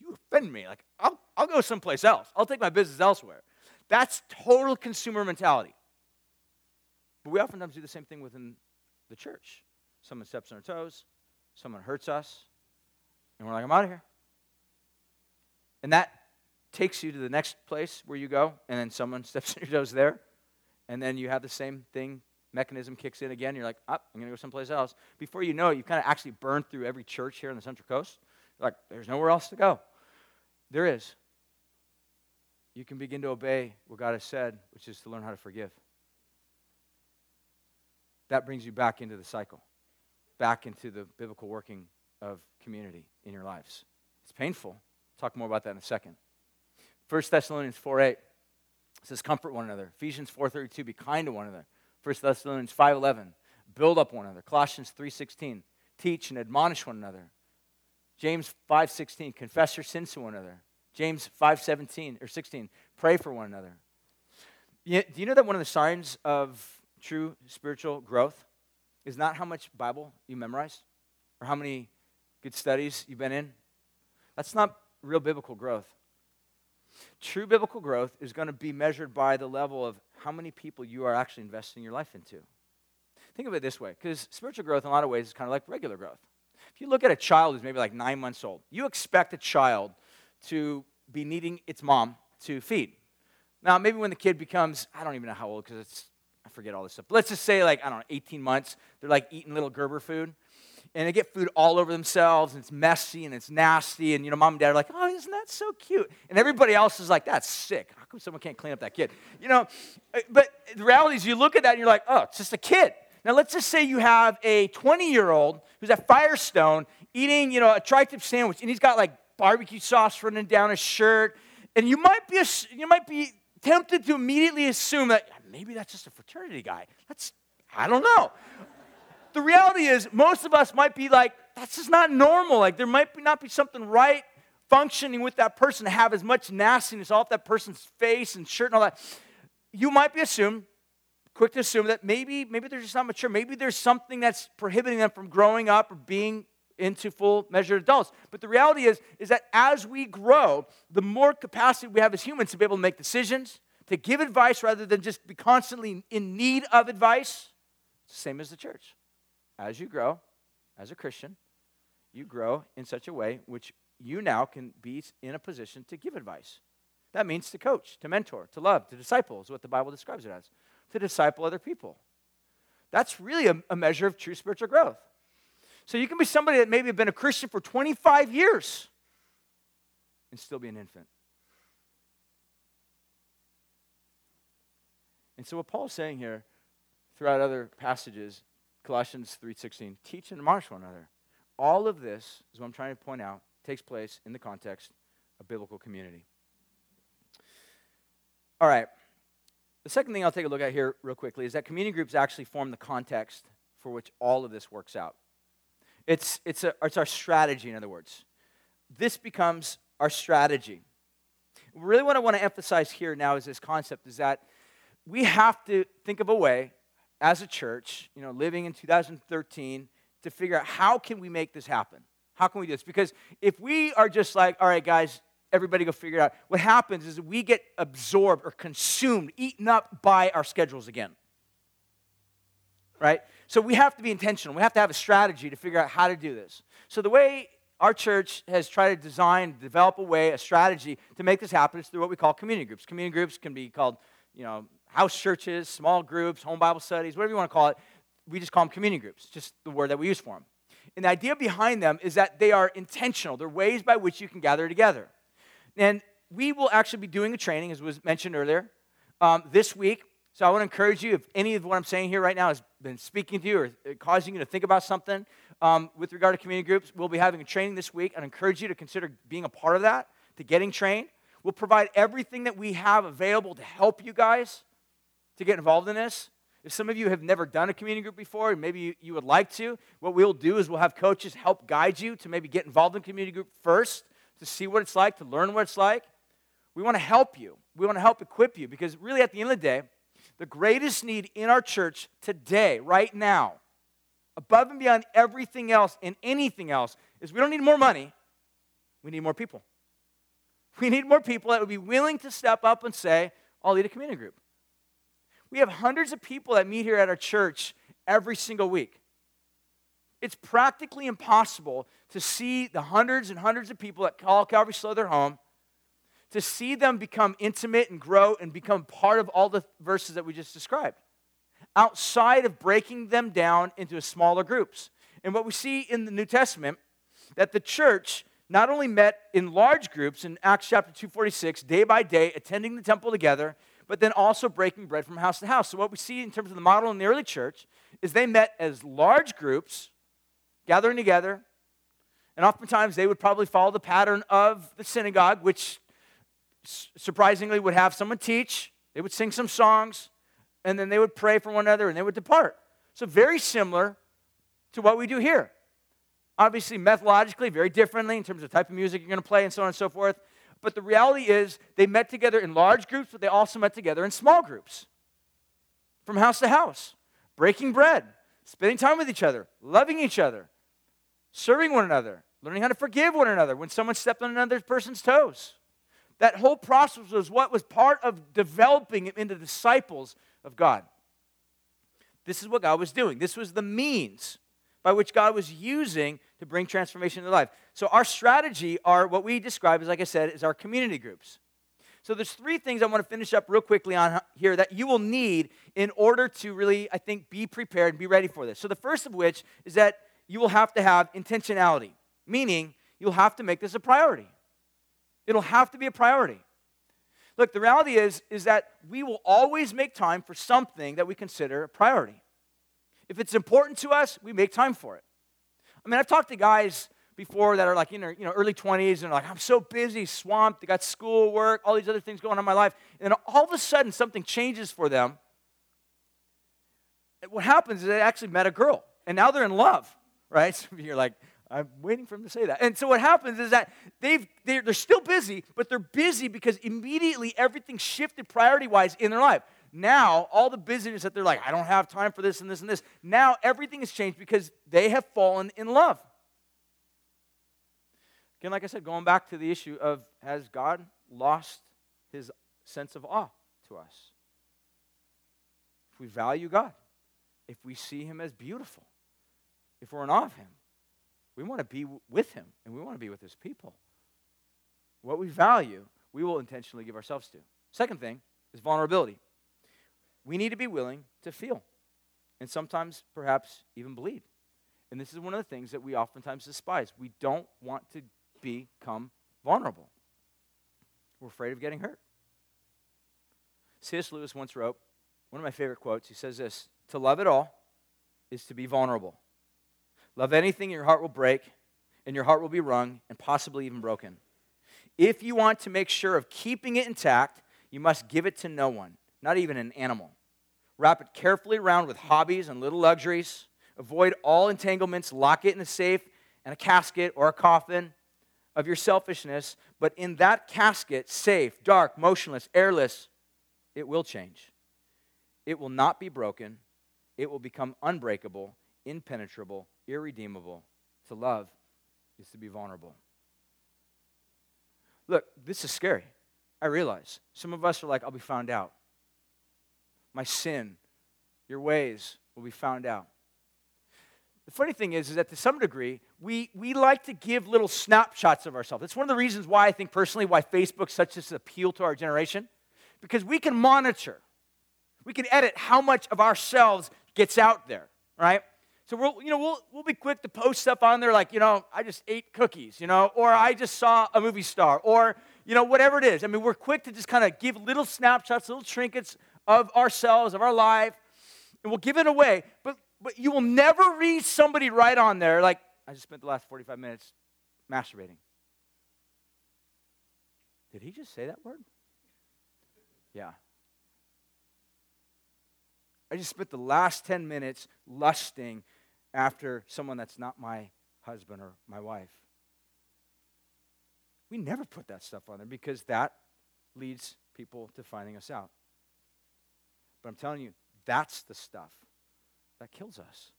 you offend me. Like, I'll go someplace else. I'll take my business elsewhere. That's total consumer mentality. But we oftentimes do the same thing within the church. someone steps on our toes, someone hurts us, and we're like, I'm out of here. And that takes you to the next place where you go, and then someone steps on your toes there, and then you have the same thing, mechanism kicks in again, you're like, oh, I'm going to go someplace else. Before you know it, you've kind of actually burned through every church here on the Central Coast. Like, there's nowhere else to go. There is. You can begin to obey what God has said, which is to learn how to forgive. That brings you back into the cycle, back into the biblical working of community in your lives. It's painful. We'll talk more about that in a second. 1 Thessalonians 4:8 says, comfort one another. Ephesians 4:32, be kind to one another. 1 Thessalonians 5:11, build up one another. Colossians 3:16, teach and admonish one another. James 5:16, confess your sins to one another. James 5:17 or 16, pray for one another. Do you know that one of the signs of true spiritual growth is not how much Bible you memorized or how many good studies you've been in? That's not real biblical growth. True biblical growth is going to be measured by the level of how many people you are actually investing your life into. Think of it this way, because spiritual growth in a lot of ways is kind of like regular growth. If you look at a child who's maybe like 9 months old, you expect a child to be needing its mom to feed. Now, maybe when the kid becomes, I don't even know how old because it's, I forget all this stuff. But let's just say like, I don't know, 18 months, they're like eating little Gerber food. And they get food all over themselves, and it's messy, and it's nasty, and, you know, mom and dad are like, oh, isn't that so cute? And everybody else is like, that's sick. How come someone can't clean up that kid? You know, but the reality is you look at that, and you're like, oh, it's just a kid. Now, let's just say you have a 20-year-old who's at Firestone eating, you know, a tri-tip sandwich, and he's got, like, barbecue sauce running down his shirt, and you might be tempted to immediately assume that maybe that's just a fraternity guy. I don't know. The reality is, most of us might be like, that's just not normal. Like, there might not be something right functioning with that person to have as much nastiness off that person's face and shirt and all that. You might be quick to assume that maybe they're just not mature. Maybe there's something that's prohibiting them from growing up or being into full measured adults. But the reality is that as we grow, the more capacity we have as humans to be able to make decisions, to give advice rather than just be constantly in need of advice. It's the same as the church. As you grow, as a Christian, you grow in such a way which you now can be in a position to give advice. That means to coach, to mentor, to love, to disciple is what the Bible describes it as, to disciple other people. That's really a measure of true spiritual growth. So you can be somebody that maybe have been a Christian for 25 years and still be an infant. And so what Paul's saying here throughout other passages, Colossians 3:16, teach and admonish one another. All of this, is what I'm trying to point out, takes place in the context of biblical community. All right. The second thing I'll take a look at here real quickly is that community groups actually form the context for which all of this works out. It's our strategy, in other words. This becomes our strategy. Really what I want to emphasize here now is this concept is that we have to think of a way as a church, you know, living in 2013, to figure out how can we make this happen? How can we do this? Because if we are just like, all right, guys, everybody go figure it out, what happens is we get absorbed or consumed, eaten up by our schedules again, right? So we have to be intentional. We have to have a strategy to figure out how to do this. So the way our church has tried to design, develop a strategy to make this happen is through what we call community groups. Community groups can be called, you know, house churches, small groups, home Bible studies, whatever you want to call it. We just call them community groups, just the word that we use for them. And the idea behind them is that they are intentional. They're ways by which you can gather together. And we will actually be doing a training, as was mentioned earlier, this week. So I want to encourage you, if any of what I'm saying here right now has been speaking to you or causing you to think about something with regard to community groups, we'll be having a training this week. I'd encourage you to consider being a part of that, to getting trained. We'll provide everything that we have available to help you guys to get involved in this. If some of you have never done a community group before, and maybe you would like to, what we'll do is we'll have coaches help guide you to maybe get involved in community group first, to see what it's like, to learn what it's like. We want to help you. We want to help equip you, because really at the end of the day, the greatest need in our church today, right now, above and beyond everything else and anything else, is we don't need more money. We need more people. We need more people that would be willing to step up and say, I'll lead a community group. We have hundreds of people that meet here at our church every single week. It's practically impossible to see the hundreds and hundreds of people that call Calvary Slough their home, to see them become intimate and grow and become part of all the verses that we just described, outside of breaking them down into smaller groups. And what we see in the New Testament, that the church not only met in large groups in Acts chapter 2:46, day by day, attending the temple together, but then also breaking bread from house to house. So what we see in terms of the model in the early church is they met as large groups, gathering together, and oftentimes they would probably follow the pattern of the synagogue, which surprisingly would have someone teach, they would sing some songs, and then they would pray for one another, and they would depart. So very similar to what we do here. Obviously, methodologically, very differently in terms of the type of music you're going to play and so on and so forth. But the reality is they met together in large groups, but they also met together in small groups, from house to house, breaking bread, spending time with each other, loving each other, serving one another, learning how to forgive one another when someone stepped on another person's toes. That whole process was what was part of developing them into disciples of God. This is what God was doing. This was the means by which God was using to bring transformation into life. So our strategy are what we describe as, like I said, is our community groups. So there's three things I want to finish up real quickly on here that you will need in order to really, I think, be prepared and be ready for this. So the first of which is that you will have to have intentionality, meaning you'll have to make this a priority. It'll have to be a priority. Look, the reality is that we will always make time for something that we consider a priority. If it's important to us, we make time for it. I mean, I've talked to guys before that are like in their early 20s, and they're like, I'm so busy, swamped, I got school, work, all these other things going on in my life. And then all of a sudden, something changes for them. And what happens is they actually met a girl, and now they're in love, right? So you're like, I'm waiting for them to say that. And so what happens is that they're still busy, but they're busy because immediately everything shifted priority-wise in their life. Now, all the busyness that they're like, I don't have time for this and this and this. Now, everything has changed because they have fallen in love. Again, like I said, going back to the issue of, has God lost his sense of awe to us? If we value God, if we see him as beautiful, if we're in awe of him, we want to be with him and we want to be with his people. What we value, we will intentionally give ourselves to. Second thing is vulnerability. We need to be willing to feel and sometimes perhaps even bleed. And this is one of the things that we oftentimes despise. We don't want to become vulnerable. We're afraid of getting hurt. C.S. Lewis once wrote, one of my favorite quotes, he says this, to love at all is to be vulnerable. Love anything and your heart will break, and your heart will be wrung and possibly even broken. If you want to make sure of keeping it intact, you must give it to no one. Not even an animal. Wrap it carefully around with hobbies and little luxuries. Avoid all entanglements. Lock it in a safe and a casket or a coffin of your selfishness. But in that casket, safe, dark, motionless, airless, it will change. It will not be broken. It will become unbreakable, impenetrable, irredeemable. To love is to be vulnerable. Look, this is scary. I realize. Some of us are like, I'll be found out. My sin, your ways will be found out. The funny thing is that to some degree, we like to give little snapshots of ourselves. It's one of the reasons why I think personally why Facebook such an appeal to our generation, because we can monitor. We can edit how much of ourselves gets out there, right? So we'll be quick to post stuff on there like, I just ate cookies, or I just saw a movie star, or, whatever it is. I mean, we're quick to just kind of give little snapshots, little trinkets, of ourselves, of our life, and we'll give it away, but you will never read somebody right on there like, I just spent the last 45 minutes masturbating. Did he just say that word? Yeah. I just spent the last 10 minutes lusting after someone that's not my husband or my wife. We never put that stuff on there because that leads people to finding us out. But I'm telling you, that's the stuff that kills us.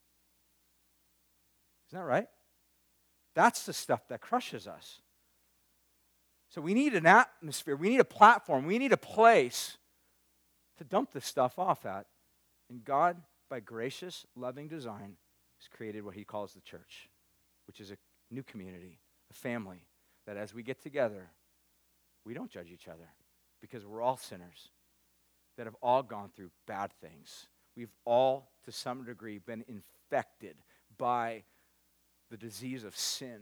Isn't that right? That's the stuff that crushes us. So we need an atmosphere, we need a platform, we need a place to dump this stuff off at. And God, by gracious, loving design, has created what he calls the church, which is a new community, a family, that as we get together, we don't judge each other because we're all sinners that have all gone through bad things. We've all, to some degree, been infected by the disease of sin.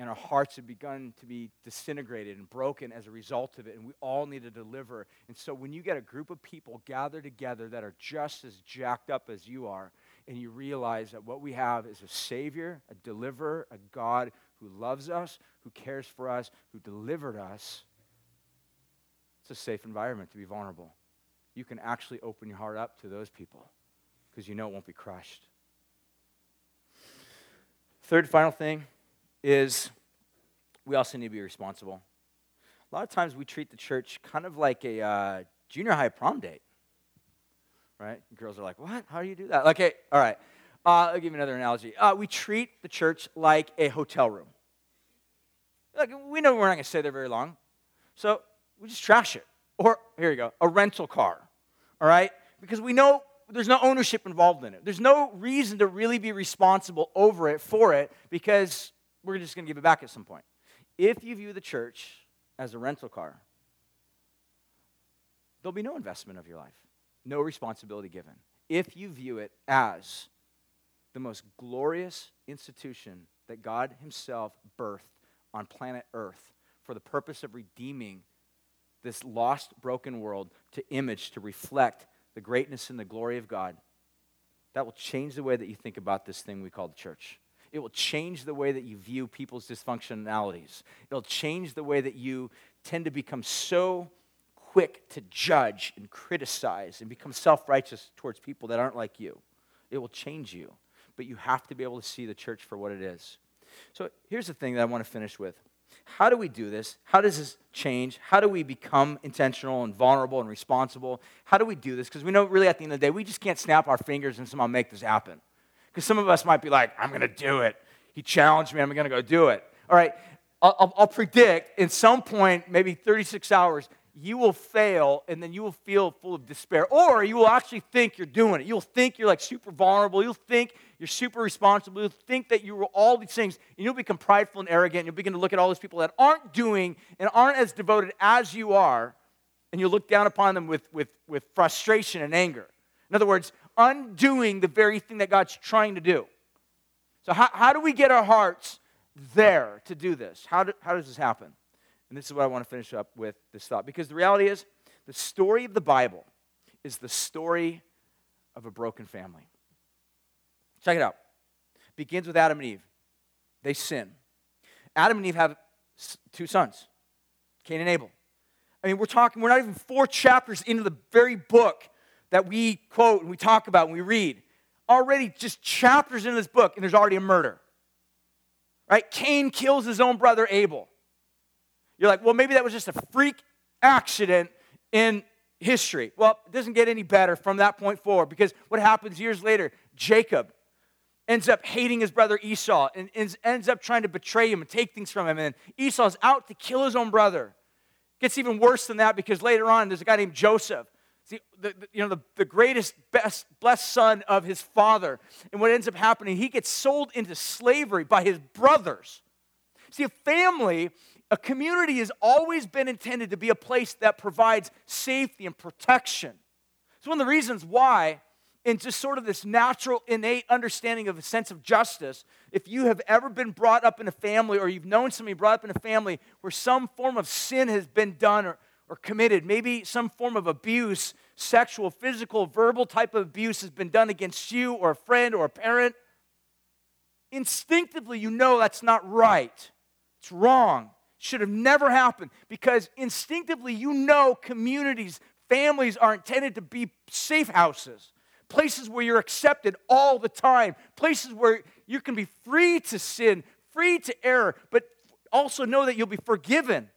And our hearts have begun to be disintegrated and broken as a result of it. And we all need to deliver. And so when you get a group of people gathered together that are just as jacked up as you are, and you realize that what we have is a Savior, a deliverer, a God who loves us, who cares for us, who delivered us, it's a safe environment to be vulnerable. You can actually open your heart up to those people because you know it won't be crushed. Third and final thing is we also need to be responsible. A lot of times we treat the church kind of like a junior high prom date, right? And girls are like, what? How do you do that? Okay, all right. I'll give you another analogy. We treat the church like a hotel room. Like, we know we're not going to stay there very long, so we just trash it. Or, here you go, a rental car, all right? Because we know there's no ownership involved in it. There's no reason to really be responsible over it, for it, because we're just going to give it back at some point. If you view the church as a rental car, there'll be no investment of your life, no responsibility given. If you view it as the most glorious institution that God himself birthed on planet Earth for the purpose of redeeming this lost, broken world to image, to reflect the greatness and the glory of God, that will change the way that you think about this thing we call the church. It will change the way that you view people's dysfunctionalities. It'll change the way that you tend to become so quick to judge and criticize and become self-righteous towards people that aren't like you. It will change you, but you have to be able to see the church for what it is. So here's the thing that I want to finish with. How do we do this? How does this change? How do we become intentional and vulnerable and responsible? How do we do this? Because we know really at the end of the day, we just can't snap our fingers and somehow make this happen. Because some of us might be like, I'm going to do it. He challenged me. I'm going to go do it. All right, I'll predict at some point, maybe 36 hours, you will fail, and then you will feel full of despair. Or you will actually think you're doing it. You'll think you're like super vulnerable. You'll think you're super responsible. You'll think that you were all these things, and you'll become prideful and arrogant. You'll begin to look at all those people that aren't doing and aren't as devoted as you are, and you'll look down upon them with frustration and anger. In other words, undoing the very thing that God's trying to do. So how do we get our hearts there to do this? How does this happen? And this is what I want to finish up with this thought. Because the reality is, the story of the Bible is the story of a broken family. Check it out. It begins with Adam and Eve. They sin. Adam and Eve have two sons, Cain and Abel. I mean, we're not even 4 chapters into the very book that we quote and we talk about and we read. Already just chapters into this book, and there's already a murder. Right? Cain kills his own brother Abel. You're like, well, maybe that was just a freak accident in history. Well, it doesn't get any better from that point forward, because what happens years later, Jacob ends up hating his brother Esau and ends up trying to betray him and take things from him. And Esau's out to kill his own brother. Gets even worse than that, because later on there's a guy named Joseph. The greatest, best, blessed son of his father. And what ends up happening, he gets sold into slavery by his brothers. See, a family, a community has always been intended to be a place that provides safety and protection. It's one of the reasons why, in just sort of this natural, innate understanding of a sense of justice, if you have ever been brought up in a family, or you've known somebody brought up in a family where some form of sin has been done or committed, maybe some form of abuse, sexual, physical, verbal type of abuse has been done against you or a friend or a parent, instinctively you know that's not right. It's wrong. Should have never happened, because instinctively you know communities, families are intended to be safe houses, places where you're accepted all the time, places where you can be free to sin, free to error, but also know that you'll be forgiven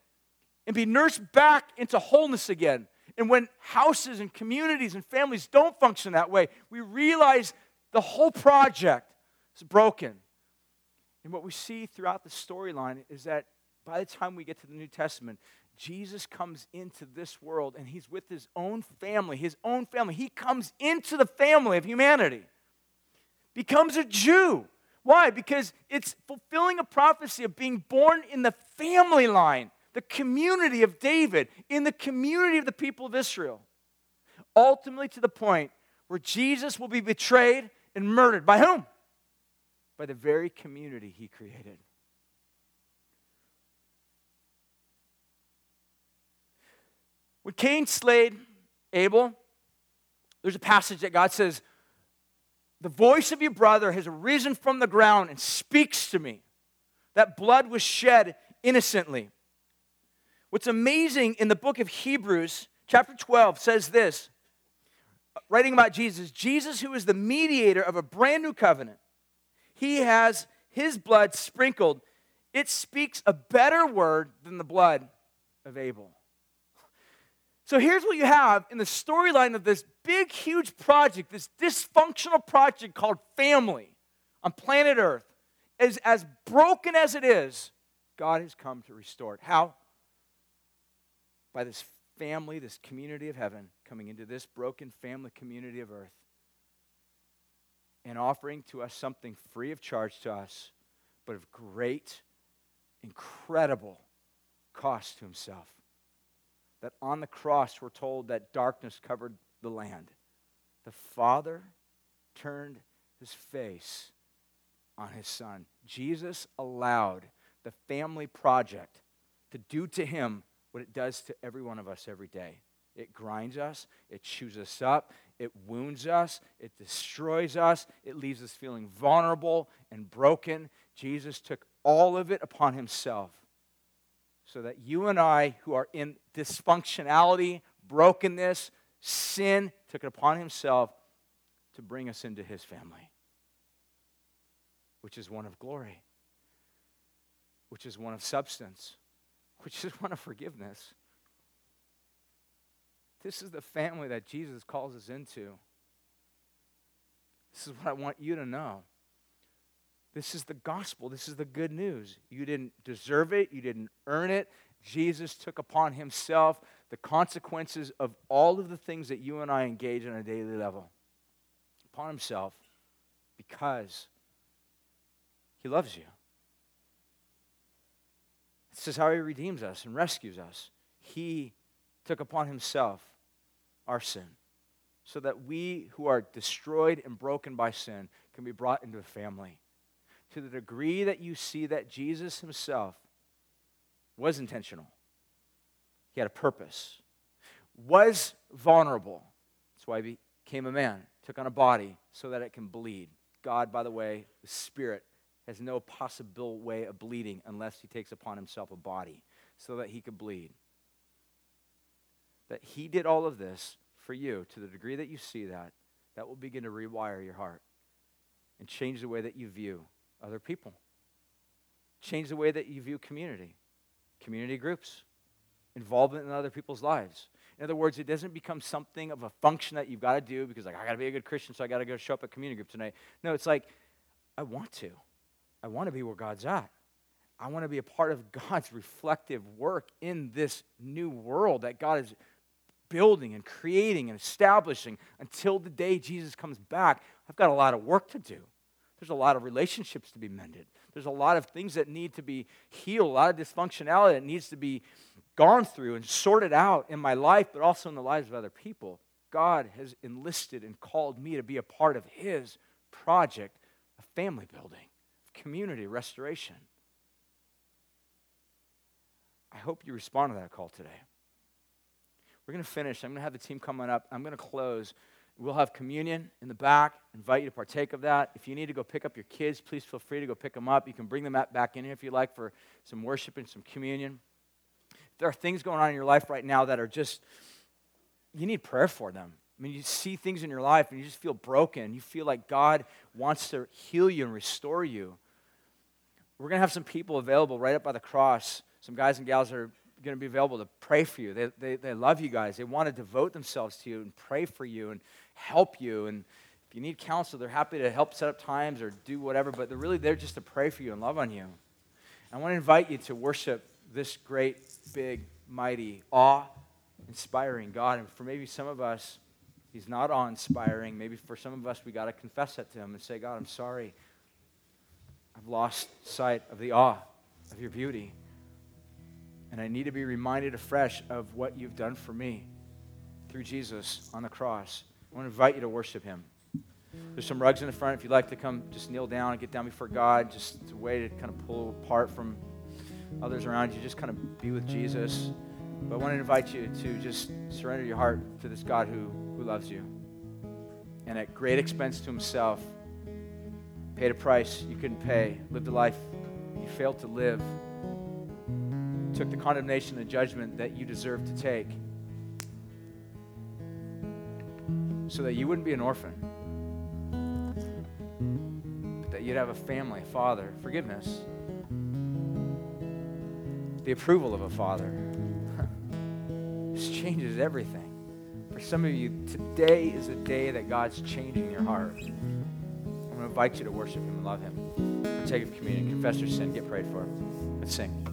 and be nursed back into wholeness again. And when houses and communities and families don't function that way, we realize the whole project is broken. And what we see throughout the storyline is that by the time we get to the New Testament, Jesus comes into this world, and he's with his own family. He comes into the family of humanity. becomes a Jew. Why? Because it's fulfilling a prophecy of being born in the family line, the community of David, in the community of the people of Israel. Ultimately to the point where Jesus will be betrayed and murdered. By whom? By the very community he created. When Cain slayed Abel, there's a passage that God says, the voice of your brother has arisen from the ground and speaks to me. That blood was shed innocently. What's amazing in the book of Hebrews, chapter 12, says this, writing about Jesus, who is the mediator of a brand new covenant, he has his blood sprinkled. It speaks a better word than the blood of Abel. So here's what you have in the storyline of this big, huge project, this dysfunctional project called family on planet Earth. As broken as it is, God has come to restore it. How? By this family, this community of heaven, coming into this broken family community of earth and offering to us something free of charge to us, but of great, incredible cost to himself. That on the cross, we're told that darkness covered the land. The Father turned his face on his Son. Jesus allowed the family project to do to him what it does to every one of us every day. It grinds us, it chews us up, it wounds us, it destroys us, it leaves us feeling vulnerable and broken. Jesus took all of it upon himself. So that you and I, who are in dysfunctionality, brokenness, sin, took it upon himself to bring us into his family, which is one of glory, which is one of substance, which is one of forgiveness. This is the family that Jesus calls us into. This is what I want you to know. This is the gospel. This is the good news. You didn't deserve it. You didn't earn it. Jesus took upon himself the consequences of all of the things that you and I engage on a daily level upon himself because he loves you. This is how he redeems us and rescues us. He took upon himself our sin so that we who are destroyed and broken by sin can be brought into a family. To the degree that you see that Jesus himself was intentional. He had a purpose. Was vulnerable. That's why he became a man. Took on a body so that it can bleed. God, by the way, the Spirit, has no possible way of bleeding unless he takes upon himself a body so that he could bleed. That he did all of this for you. To the degree that you see that, that will begin to rewire your heart and change the way that you view other people. Change the way that you view community, community groups, involvement in other people's lives. In other words, it doesn't become something of a function that you've got to do because, like, I got to be a good Christian, so I got to go show up at community group tonight. No, it's like, I want to be where God's at. I want to be a part of God's reflective work in this new world that God is building and creating and establishing until the day Jesus comes back. I've got a lot of work to do. There's a lot of relationships to be mended. There's a lot of things that need to be healed, a lot of dysfunctionality that needs to be gone through and sorted out in my life, but also in the lives of other people. God has enlisted and called me to be a part of his project of family building, community restoration. I hope you respond to that call today. We're going to finish. I'm going to have the team coming up. I'm going to close. We'll have communion in the back. I invite you to partake of that. If you need to go pick up your kids, please feel free to go pick them up. You can bring them back in here if you like for some worship and some communion. If there are things going on in your life right now that are just, you need prayer for them. I mean, you see things in your life and you just feel broken. You feel like God wants to heal you and restore you. We're going to have some people available right up by the cross, some guys and gals that are going to be available to pray for you. They love you guys. They want to devote themselves to you and pray for you and help you. And if you need counsel, they're happy to help set up times or do whatever, but they're really there just to pray for you and love on you. I want to invite you to worship this great, big, mighty, awe-inspiring God. And for maybe some of us, He's not awe-inspiring. Maybe for some of us, we got to confess that to him and say, God, I'm sorry. I've lost sight of the awe of your beauty. And I need to be reminded afresh of what you've done for me through Jesus on the cross. I want to invite you to worship him. There's some rugs in the front. If you'd like to come, just kneel down and get down before God. Just a way to kind of pull apart from others around you. Just kind of be with Jesus. But I want to invite you to just surrender your heart to this God who loves you. And at great expense to himself, paid a price you couldn't pay, lived a life you failed to live, took the condemnation and judgment that you deserve to take so that you wouldn't be an orphan, but that you'd have a family, a father, forgiveness, the approval of a father. This changes everything. For some of you, today is a day that God's changing your heart. I'm going to invite you to worship him and love him. Take of communion, confess your sin, get prayed for. Let's sing.